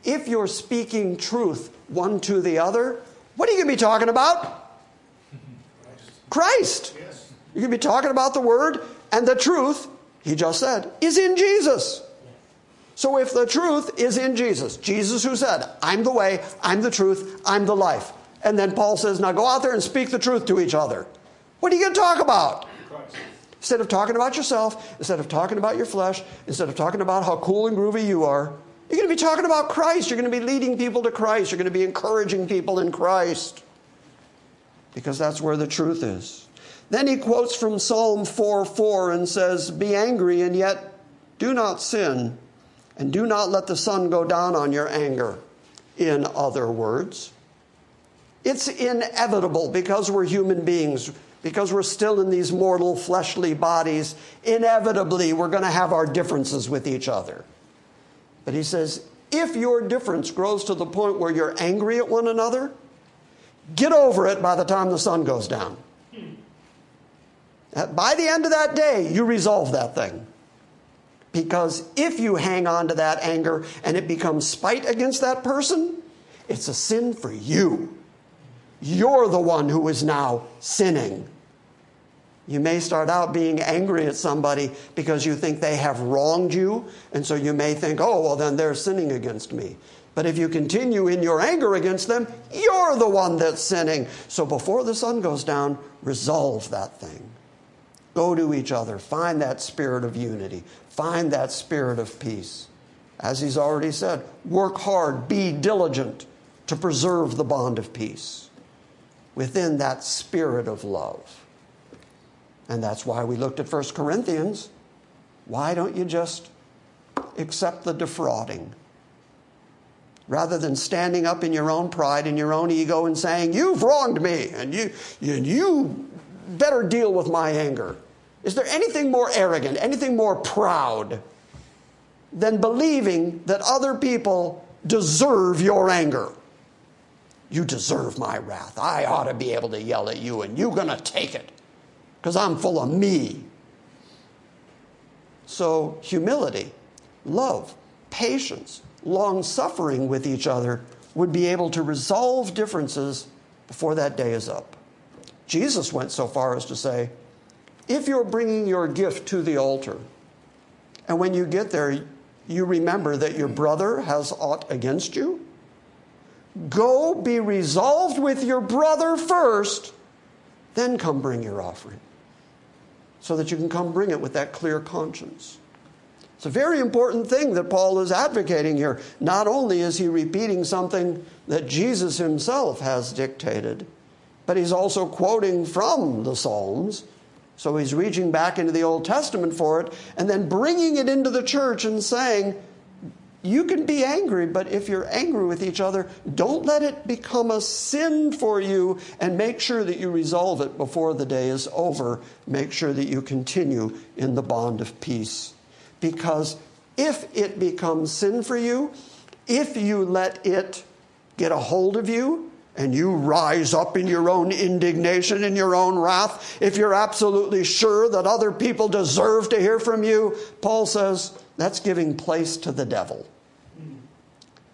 if you're speaking truth one to the other, what are you going to be talking about? Christ. Christ. Yes. You're going to be talking about the Word, and the truth, he just said, is in Jesus. So if the truth is in Jesus, Jesus who said, I'm the way, I'm the truth, I'm the life. And then Paul says, now go out there and speak the truth to each other. What are you going to talk about? Christ. Instead of talking about yourself, instead of talking about your flesh, instead of talking about how cool and groovy you are, you're going to be talking about Christ. You're going to be leading people to Christ. You're going to be encouraging people in Christ, because that's where the truth is. Then he quotes from Psalm four four and says, be angry and yet do not sin, and do not let the sun go down on your anger. In other words, it's inevitable, because we're human beings, because we're still in these mortal fleshly bodies, inevitably we're going to have our differences with each other. But he says, if your difference grows to the point where you're angry at one another, get over it by the time the sun goes down. By the end of that day, you resolve that thing. Because if you hang on to that anger and it becomes spite against that person, it's a sin for you. You're the one who is now sinning. You may start out being angry at somebody because you think they have wronged you, and so you may think, oh, well, then they're sinning against me. But if you continue in your anger against them, you're the one that's sinning. So before the sun goes down, resolve that thing. Go to each other. Find that spirit of unity. Find that spirit of peace. As he's already said, work hard, be diligent to preserve the bond of peace within that spirit of love. And that's why we looked at First Corinthians. Why don't you just accept the defrauding? Rather than standing up in your own pride and your own ego and saying, you've wronged me, and you, and you better deal with my anger. Is there anything more arrogant, anything more proud than believing that other people deserve your anger? You deserve my wrath. I ought to be able to yell at you, and you're going to take it because I'm full of me. So humility, love, patience, long-suffering with each other would be able to resolve differences before that day is up. Jesus went so far as to say, if you're bringing your gift to the altar, and when you get there, you remember that your brother has aught against you, go be resolved with your brother first, then come bring your offering, so that you can come bring it with that clear conscience. It's a very important thing that Paul is advocating here. Not only is he repeating something that Jesus himself has dictated, but he's also quoting from the Psalms. So he's reaching back into the Old Testament for it and then bringing it into the church and saying, you can be angry, but if you're angry with each other, don't let it become a sin for you, and make sure that you resolve it before the day is over. Make sure that you continue in the bond of peace. Because if it becomes sin for you, if you let it get a hold of you, and you rise up in your own indignation, in your own wrath, if you're absolutely sure that other people deserve to hear from you, Paul says that's giving place to the devil.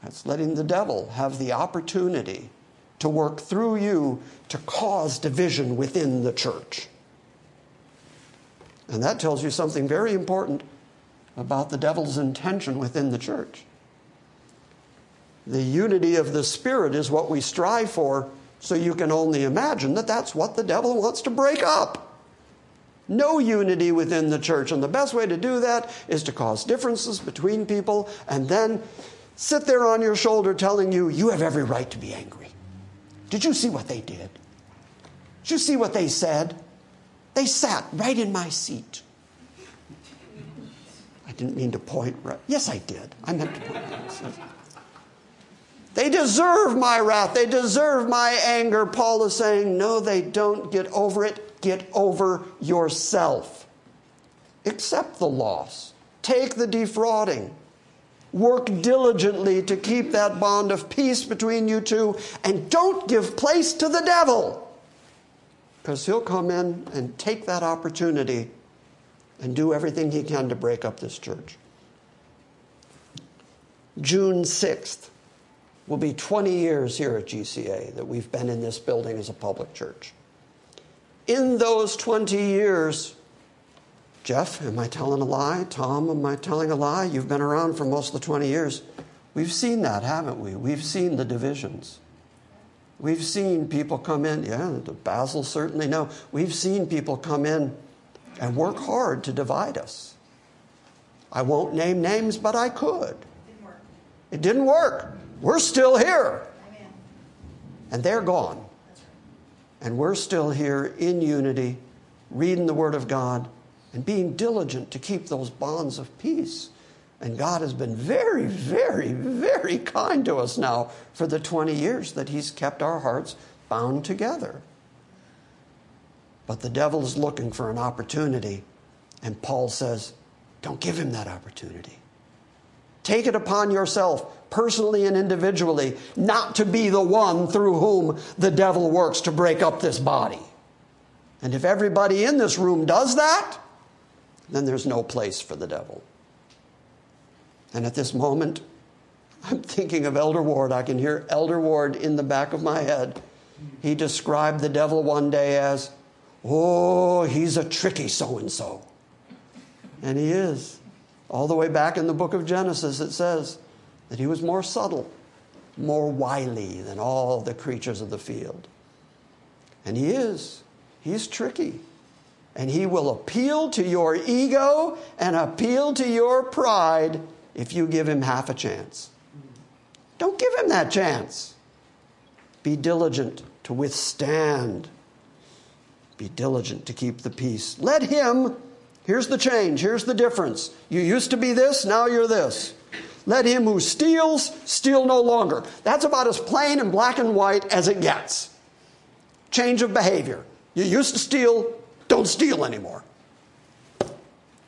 That's letting the devil have the opportunity to work through you to cause division within the church. And that tells you something very important about the devil's intention within the church. The unity of the Spirit is what we strive for, so you can only imagine that that's what the devil wants to break up. No unity within the church. And the best way to do that is to cause differences between people and then sit there on your shoulder telling you, you have every right to be angry. Did you see what they did? Did you see what they said? They sat right in my seat. I didn't mean to point right. Yes, I did. I meant to point right. They deserve my wrath. They deserve my anger. Paul is saying, no, they don't. Get over it. Get over yourself. Accept the loss. Take the defrauding. Work diligently to keep that bond of peace between you two, and don't give place to the devil, because he'll come in and take that opportunity and do everything he can to break up this church. June sixth will be twenty years here at G C A that we've been in this building as a public church. In those twenty years, Jeff, am I telling a lie? Tom, am I telling a lie? You've been around for most of the twenty years. We've seen that, haven't we? We've seen the divisions. We've seen people come in. Yeah, Basil certainly, no. We've seen people come in and work hard to divide us. I won't name names, but I could. It didn't work. It didn't work. We're still here. Amen. And they're gone. That's right. And we're still here in unity, reading the Word of God, and being diligent to keep those bonds of peace. And God has been very, very, very kind to us now for the twenty years that he's kept our hearts bound together. But the devil is looking for an opportunity, and Paul says, don't give him that opportunity. Take it upon yourself, personally and individually, not to be the one through whom the devil works to break up this body. And if everybody in this room does that, then there's no place for the devil. And at this moment, I'm thinking of Elder Ward. I can hear Elder Ward in the back of my head. He described the devil one day as, oh, he's a tricky so-and-so. And he is. All the way back in the book of Genesis, it says that he was more subtle, more wily than all the creatures of the field. And he is. He's tricky. And he will appeal to your ego and appeal to your pride if you give him half a chance. Don't give him that chance. Be diligent to withstand. Be diligent to keep the peace. Let him, here's the change, here's the difference. You used to be this, now you're this. Let him who steals, steal no longer. That's about as plain and black and white as it gets. Change of behavior. You used to steal, don't steal anymore.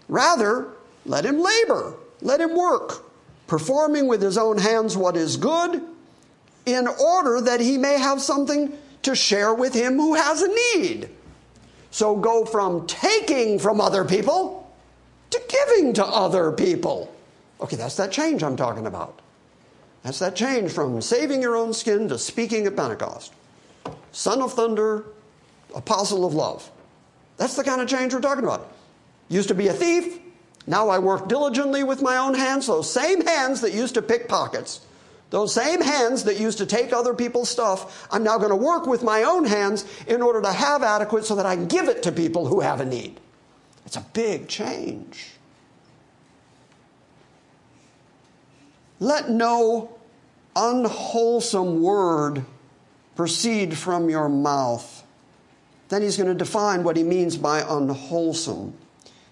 Rather, let him labor, let him work, performing with his own hands what is good, in order that he may have something to share with him who has a need. So go from taking from other people to giving to other people. Okay, that's that change I'm talking about. That's that change from saving your own skin to speaking at Pentecost. Son of thunder, apostle of love. That's the kind of change we're talking about. Used to be a thief. Now I work diligently with my own hands. Those same hands that used to pick pockets, those same hands that used to take other people's stuff, I'm now going to work with my own hands in order to have adequate so that I can give it to people who have a need. It's a big change. Let no unwholesome word proceed from your mouth. Then he's going to define what he means by unwholesome.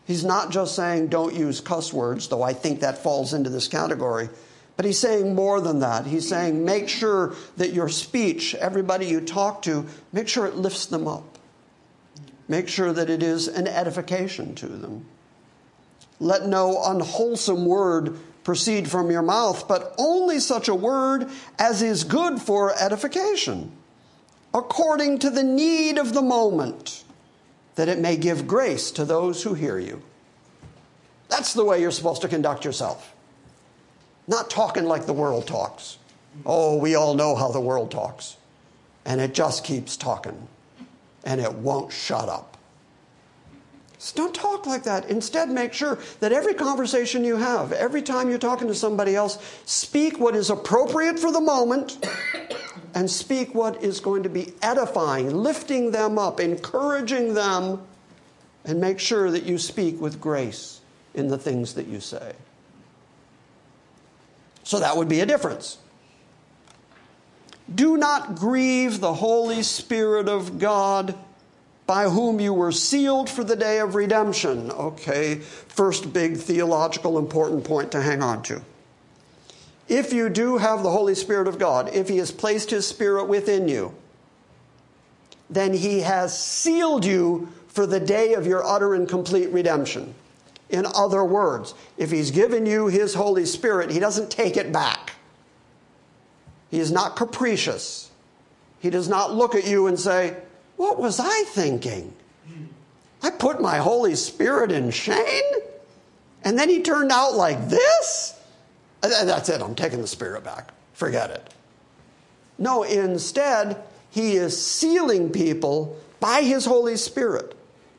He's not just saying don't use cuss words, though I think that falls into this category. But he's saying more than that. He's saying make sure that your speech, everybody you talk to, make sure it lifts them up. Make sure that it is an edification to them. Let no unwholesome word proceed from your mouth, but only such a word as is good for edification, according to the need of the moment, that it may give grace to those who hear you. That's the way you're supposed to conduct yourself. Not talking like the world talks. Oh, we all know how the world talks. And it just keeps talking. And it won't shut up. So don't talk like that. Instead, make sure that every conversation you have, every time you're talking to somebody else, speak what is appropriate for the moment and speak what is going to be edifying, lifting them up, encouraging them, and make sure that you speak with grace in the things that you say. So that would be a difference. Do not grieve the Holy Spirit of God, by whom you were sealed for the day of redemption. Okay, first big theological important point to hang on to. If you do have the Holy Spirit of God, if He has placed His Spirit within you, then He has sealed you for the day of your utter and complete redemption. In other words, if He's given you His Holy Spirit, He doesn't take it back. He is not capricious. He does not look at you and say, "What was I thinking? I put my Holy Spirit in Shane, and then he turned out like this? That's it, I'm taking the Spirit back. Forget it." No, instead, he is sealing people by his Holy Spirit,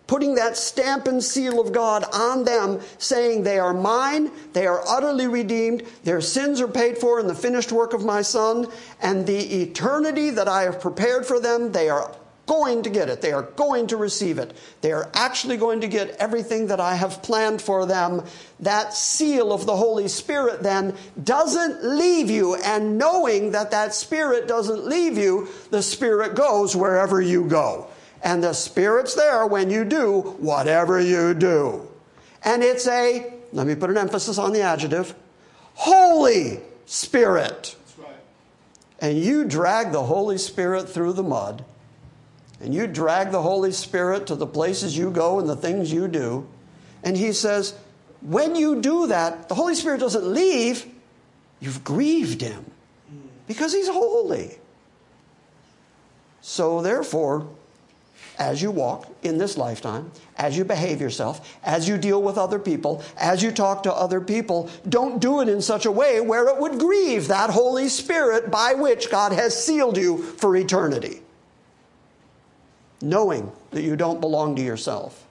putting that stamp and seal of God on them, saying they are mine, they are utterly redeemed, their sins are paid for in the finished work of my Son, and the eternity that I have prepared for them, they are going to get it. They are going to receive it. They are actually going to get everything that I have planned for them. That seal of the Holy Spirit then doesn't leave you. And knowing that that Spirit doesn't leave you, the Spirit goes wherever you go. And the Spirit's there when you do whatever you do. And it's a, let me put an emphasis on the adjective, Holy Spirit. That's right. And you drag the Holy Spirit through the mud. And you drag the Holy Spirit to the places you go and the things you do. And he says, when you do that, the Holy Spirit doesn't leave. You've grieved him because he's holy. So therefore, as you walk in this lifetime, as you behave yourself, as you deal with other people, as you talk to other people, don't do it in such a way where it would grieve that Holy Spirit by which God has sealed you for eternity. Knowing that you don't belong to yourself,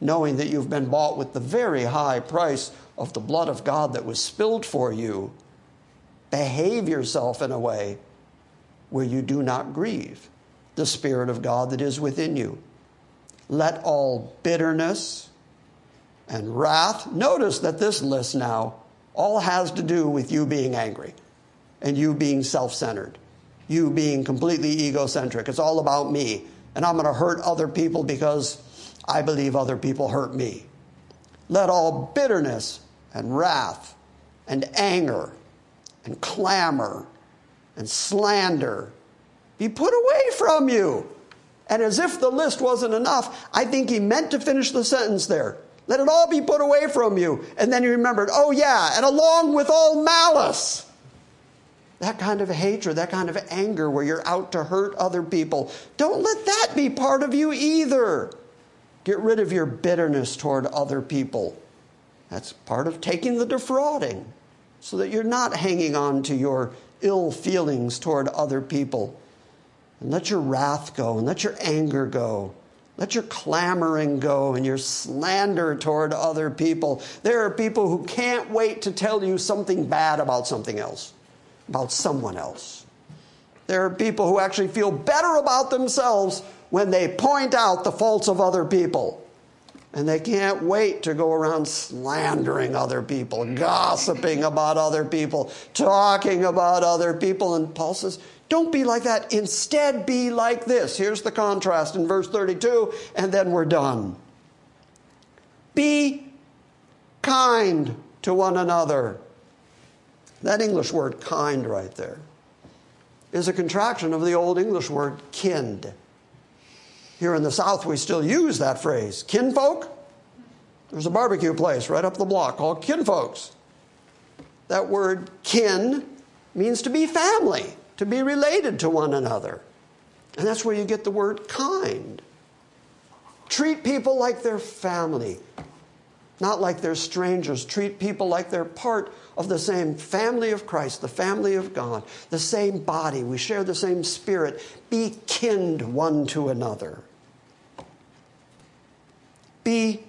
knowing that you've been bought with the very high price of the blood of God that was spilled for you, behave yourself in a way where you do not grieve the Spirit of God that is within you. Let all bitterness and wrath, notice that this list now all has to do with you being angry and you being self-centered, you being completely egocentric. It's all about me. And I'm going to hurt other people because I believe other people hurt me. Let all bitterness and wrath and anger and clamor and slander be put away from you. And as if the list wasn't enough, I think he meant to finish the sentence there. Let it all be put away from you. And then he remembered, oh yeah, and along with all malice. That kind of hatred, that kind of anger where you're out to hurt other people. Don't let that be part of you either. Get rid of your bitterness toward other people. That's part of taking the defrauding so that you're not hanging on to your ill feelings toward other people. And let your wrath go and let your anger go. Let your clamoring go and your slander toward other people. There are people who can't wait to tell you something bad about something else. About someone else. There are people who actually feel better about themselves when they point out the faults of other people. And they can't wait to go around slandering other people, gossiping about other people, talking about other people. And Paul says, don't be like that. Instead, be like this. Here's the contrast in verse thirty-two, and then we're done. Be kind to one another. That English word kind right there is a contraction of the old English word kin. Here in the South, we still use that phrase, kinfolk. There's a barbecue place right up the block called Kinfolks. That word kin means to be family, to be related to one another. And that's where you get the word kind. Treat people like they're family. not like they're strangers. Treat people like they're part of the same family of Christ, the family of God, the same body. We share the same spirit. Be kind one to another. Be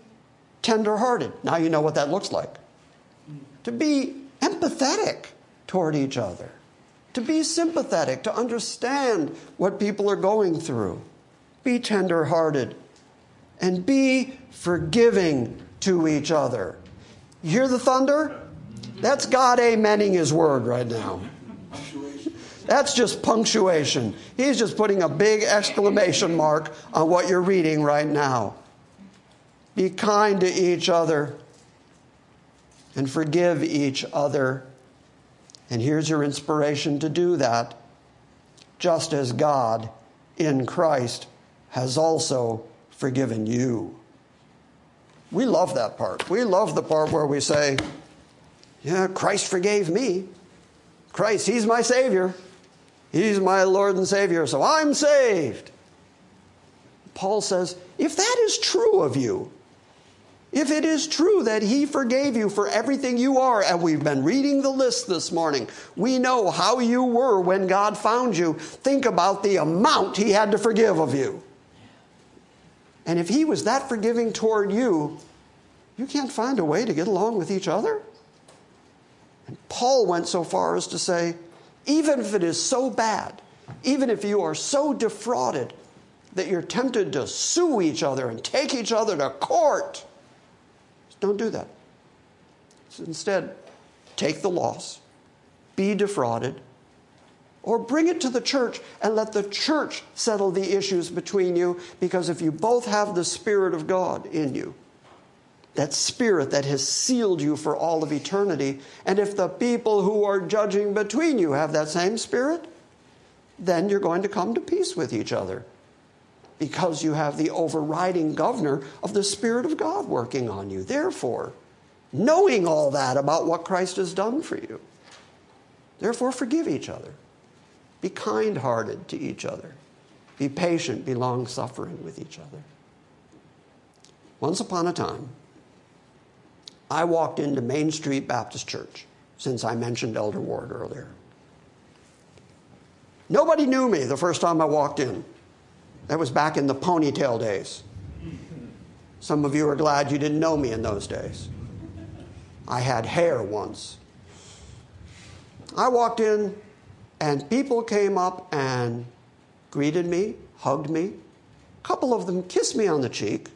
tender-hearted. Now you know what that looks like. To be empathetic toward each other. To be sympathetic, to understand what people are going through. Be tender-hearted. And be forgiving to each other. You hear the thunder? That's God amening his word right now. That's just punctuation. He's just putting a big exclamation mark on what you're reading right now. Be kind to each other and forgive each other. And here's your inspiration to do that, just as God in Christ has also forgiven you. We love that part. We love the part where we say, yeah, Christ forgave me. Christ, he's my Savior. He's my Lord and Savior, so I'm saved. Paul says, if that is true of you, if it is true that he forgave you for everything you are, and we've been reading the list this morning, we know how you were when God found you. Think about the amount he had to forgive of you. And if he was that forgiving toward you, you can't find a way to get along with each other? And Paul went so far as to say, even if it is so bad, even if you are so defrauded that you're tempted to sue each other and take each other to court, don't do that. Instead, take the loss, be defrauded, or bring it to the church and let the church settle the issues between you, because if you both have the Spirit of God in you, that Spirit that has sealed you for all of eternity, and if the people who are judging between you have that same Spirit, then you're going to come to peace with each other, because you have the overriding governor of the Spirit of God working on you. Therefore, knowing all that about what Christ has done for you, therefore forgive each other. Be kind-hearted to each other. Be patient, be long-suffering with each other. Once upon a time, I walked into Main Street Baptist Church, since I mentioned Elder Ward earlier. Nobody knew me the first time I walked in. That was back in the ponytail days. Some of you are glad you didn't know me in those days. I had hair once. I walked in, and people came up and greeted me, hugged me. A couple of them kissed me on the cheek,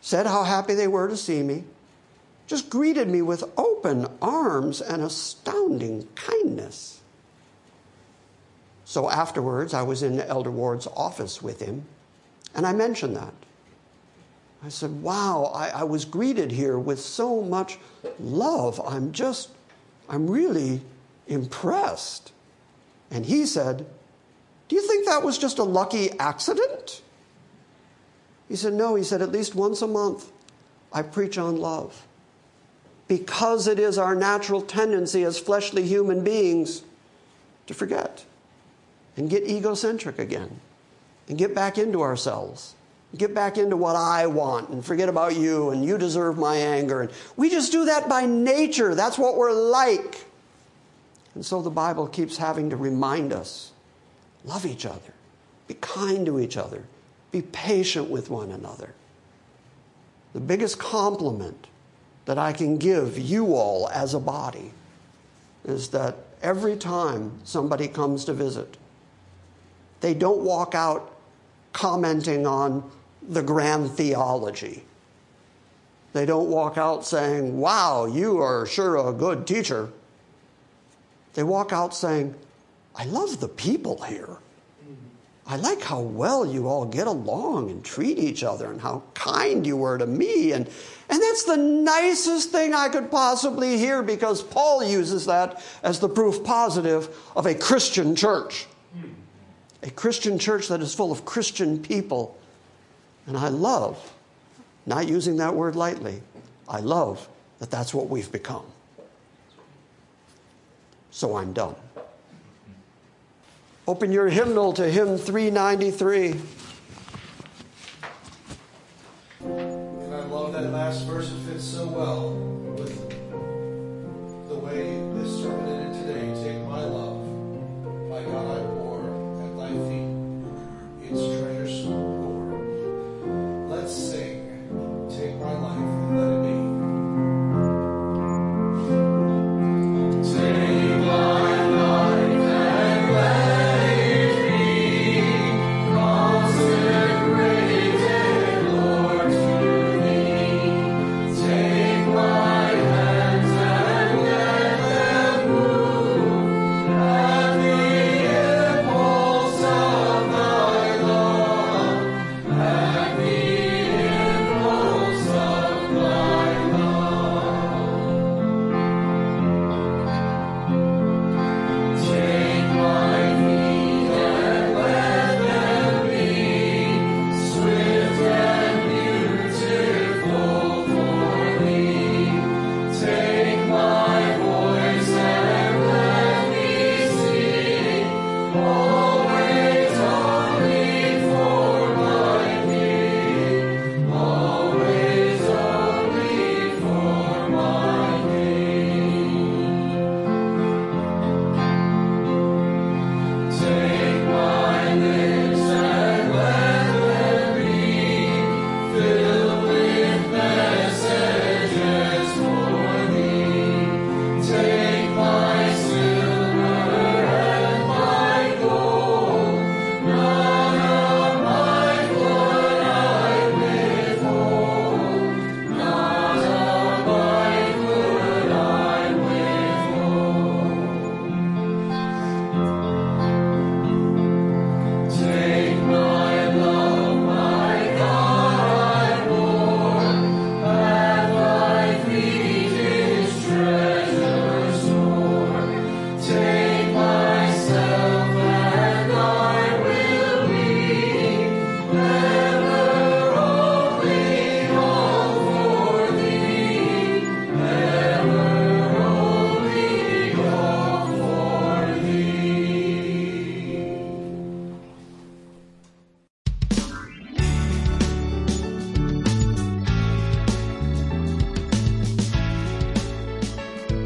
said how happy they were to see me, just greeted me with open arms and astounding kindness. So afterwards, I was in Elder Ward's office with him, and I mentioned that. I said, wow, I, I was greeted here with so much love. I'm just, I'm really impressed. And he said, do you think that was just a lucky accident? He said, no. He said, at least once a month, I preach on love, because it is our natural tendency as fleshly human beings to forget and get egocentric again, and get back into ourselves, get back into what I want, and forget about you, and you deserve my anger. And we just do that by nature. That's what we're like. And so the Bible keeps having to remind us, love each other, be kind to each other, be patient with one another. The biggest compliment that I can give you all as a body is that every time somebody comes to visit, they don't walk out commenting on the grand theology. They don't walk out saying, wow, you are sure a good teacher. They walk out saying, I love the people here. I like how well you all get along and treat each other, and how kind you were to me. And, and that's the nicest thing I could possibly hear, because Paul uses that as the proof positive of a Christian church. A Christian church that is full of Christian people. And I love, not using that word lightly, I love that that's what we've become. So I'm done. Open your hymnal to hymn three ninety-three. And I love that last verse of fifteen. fits so well with the way this sermon ended today. Take my love, my God I pour at thy feet, its treasures so Lord. Let's sing, take my life and let it be.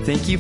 Thank you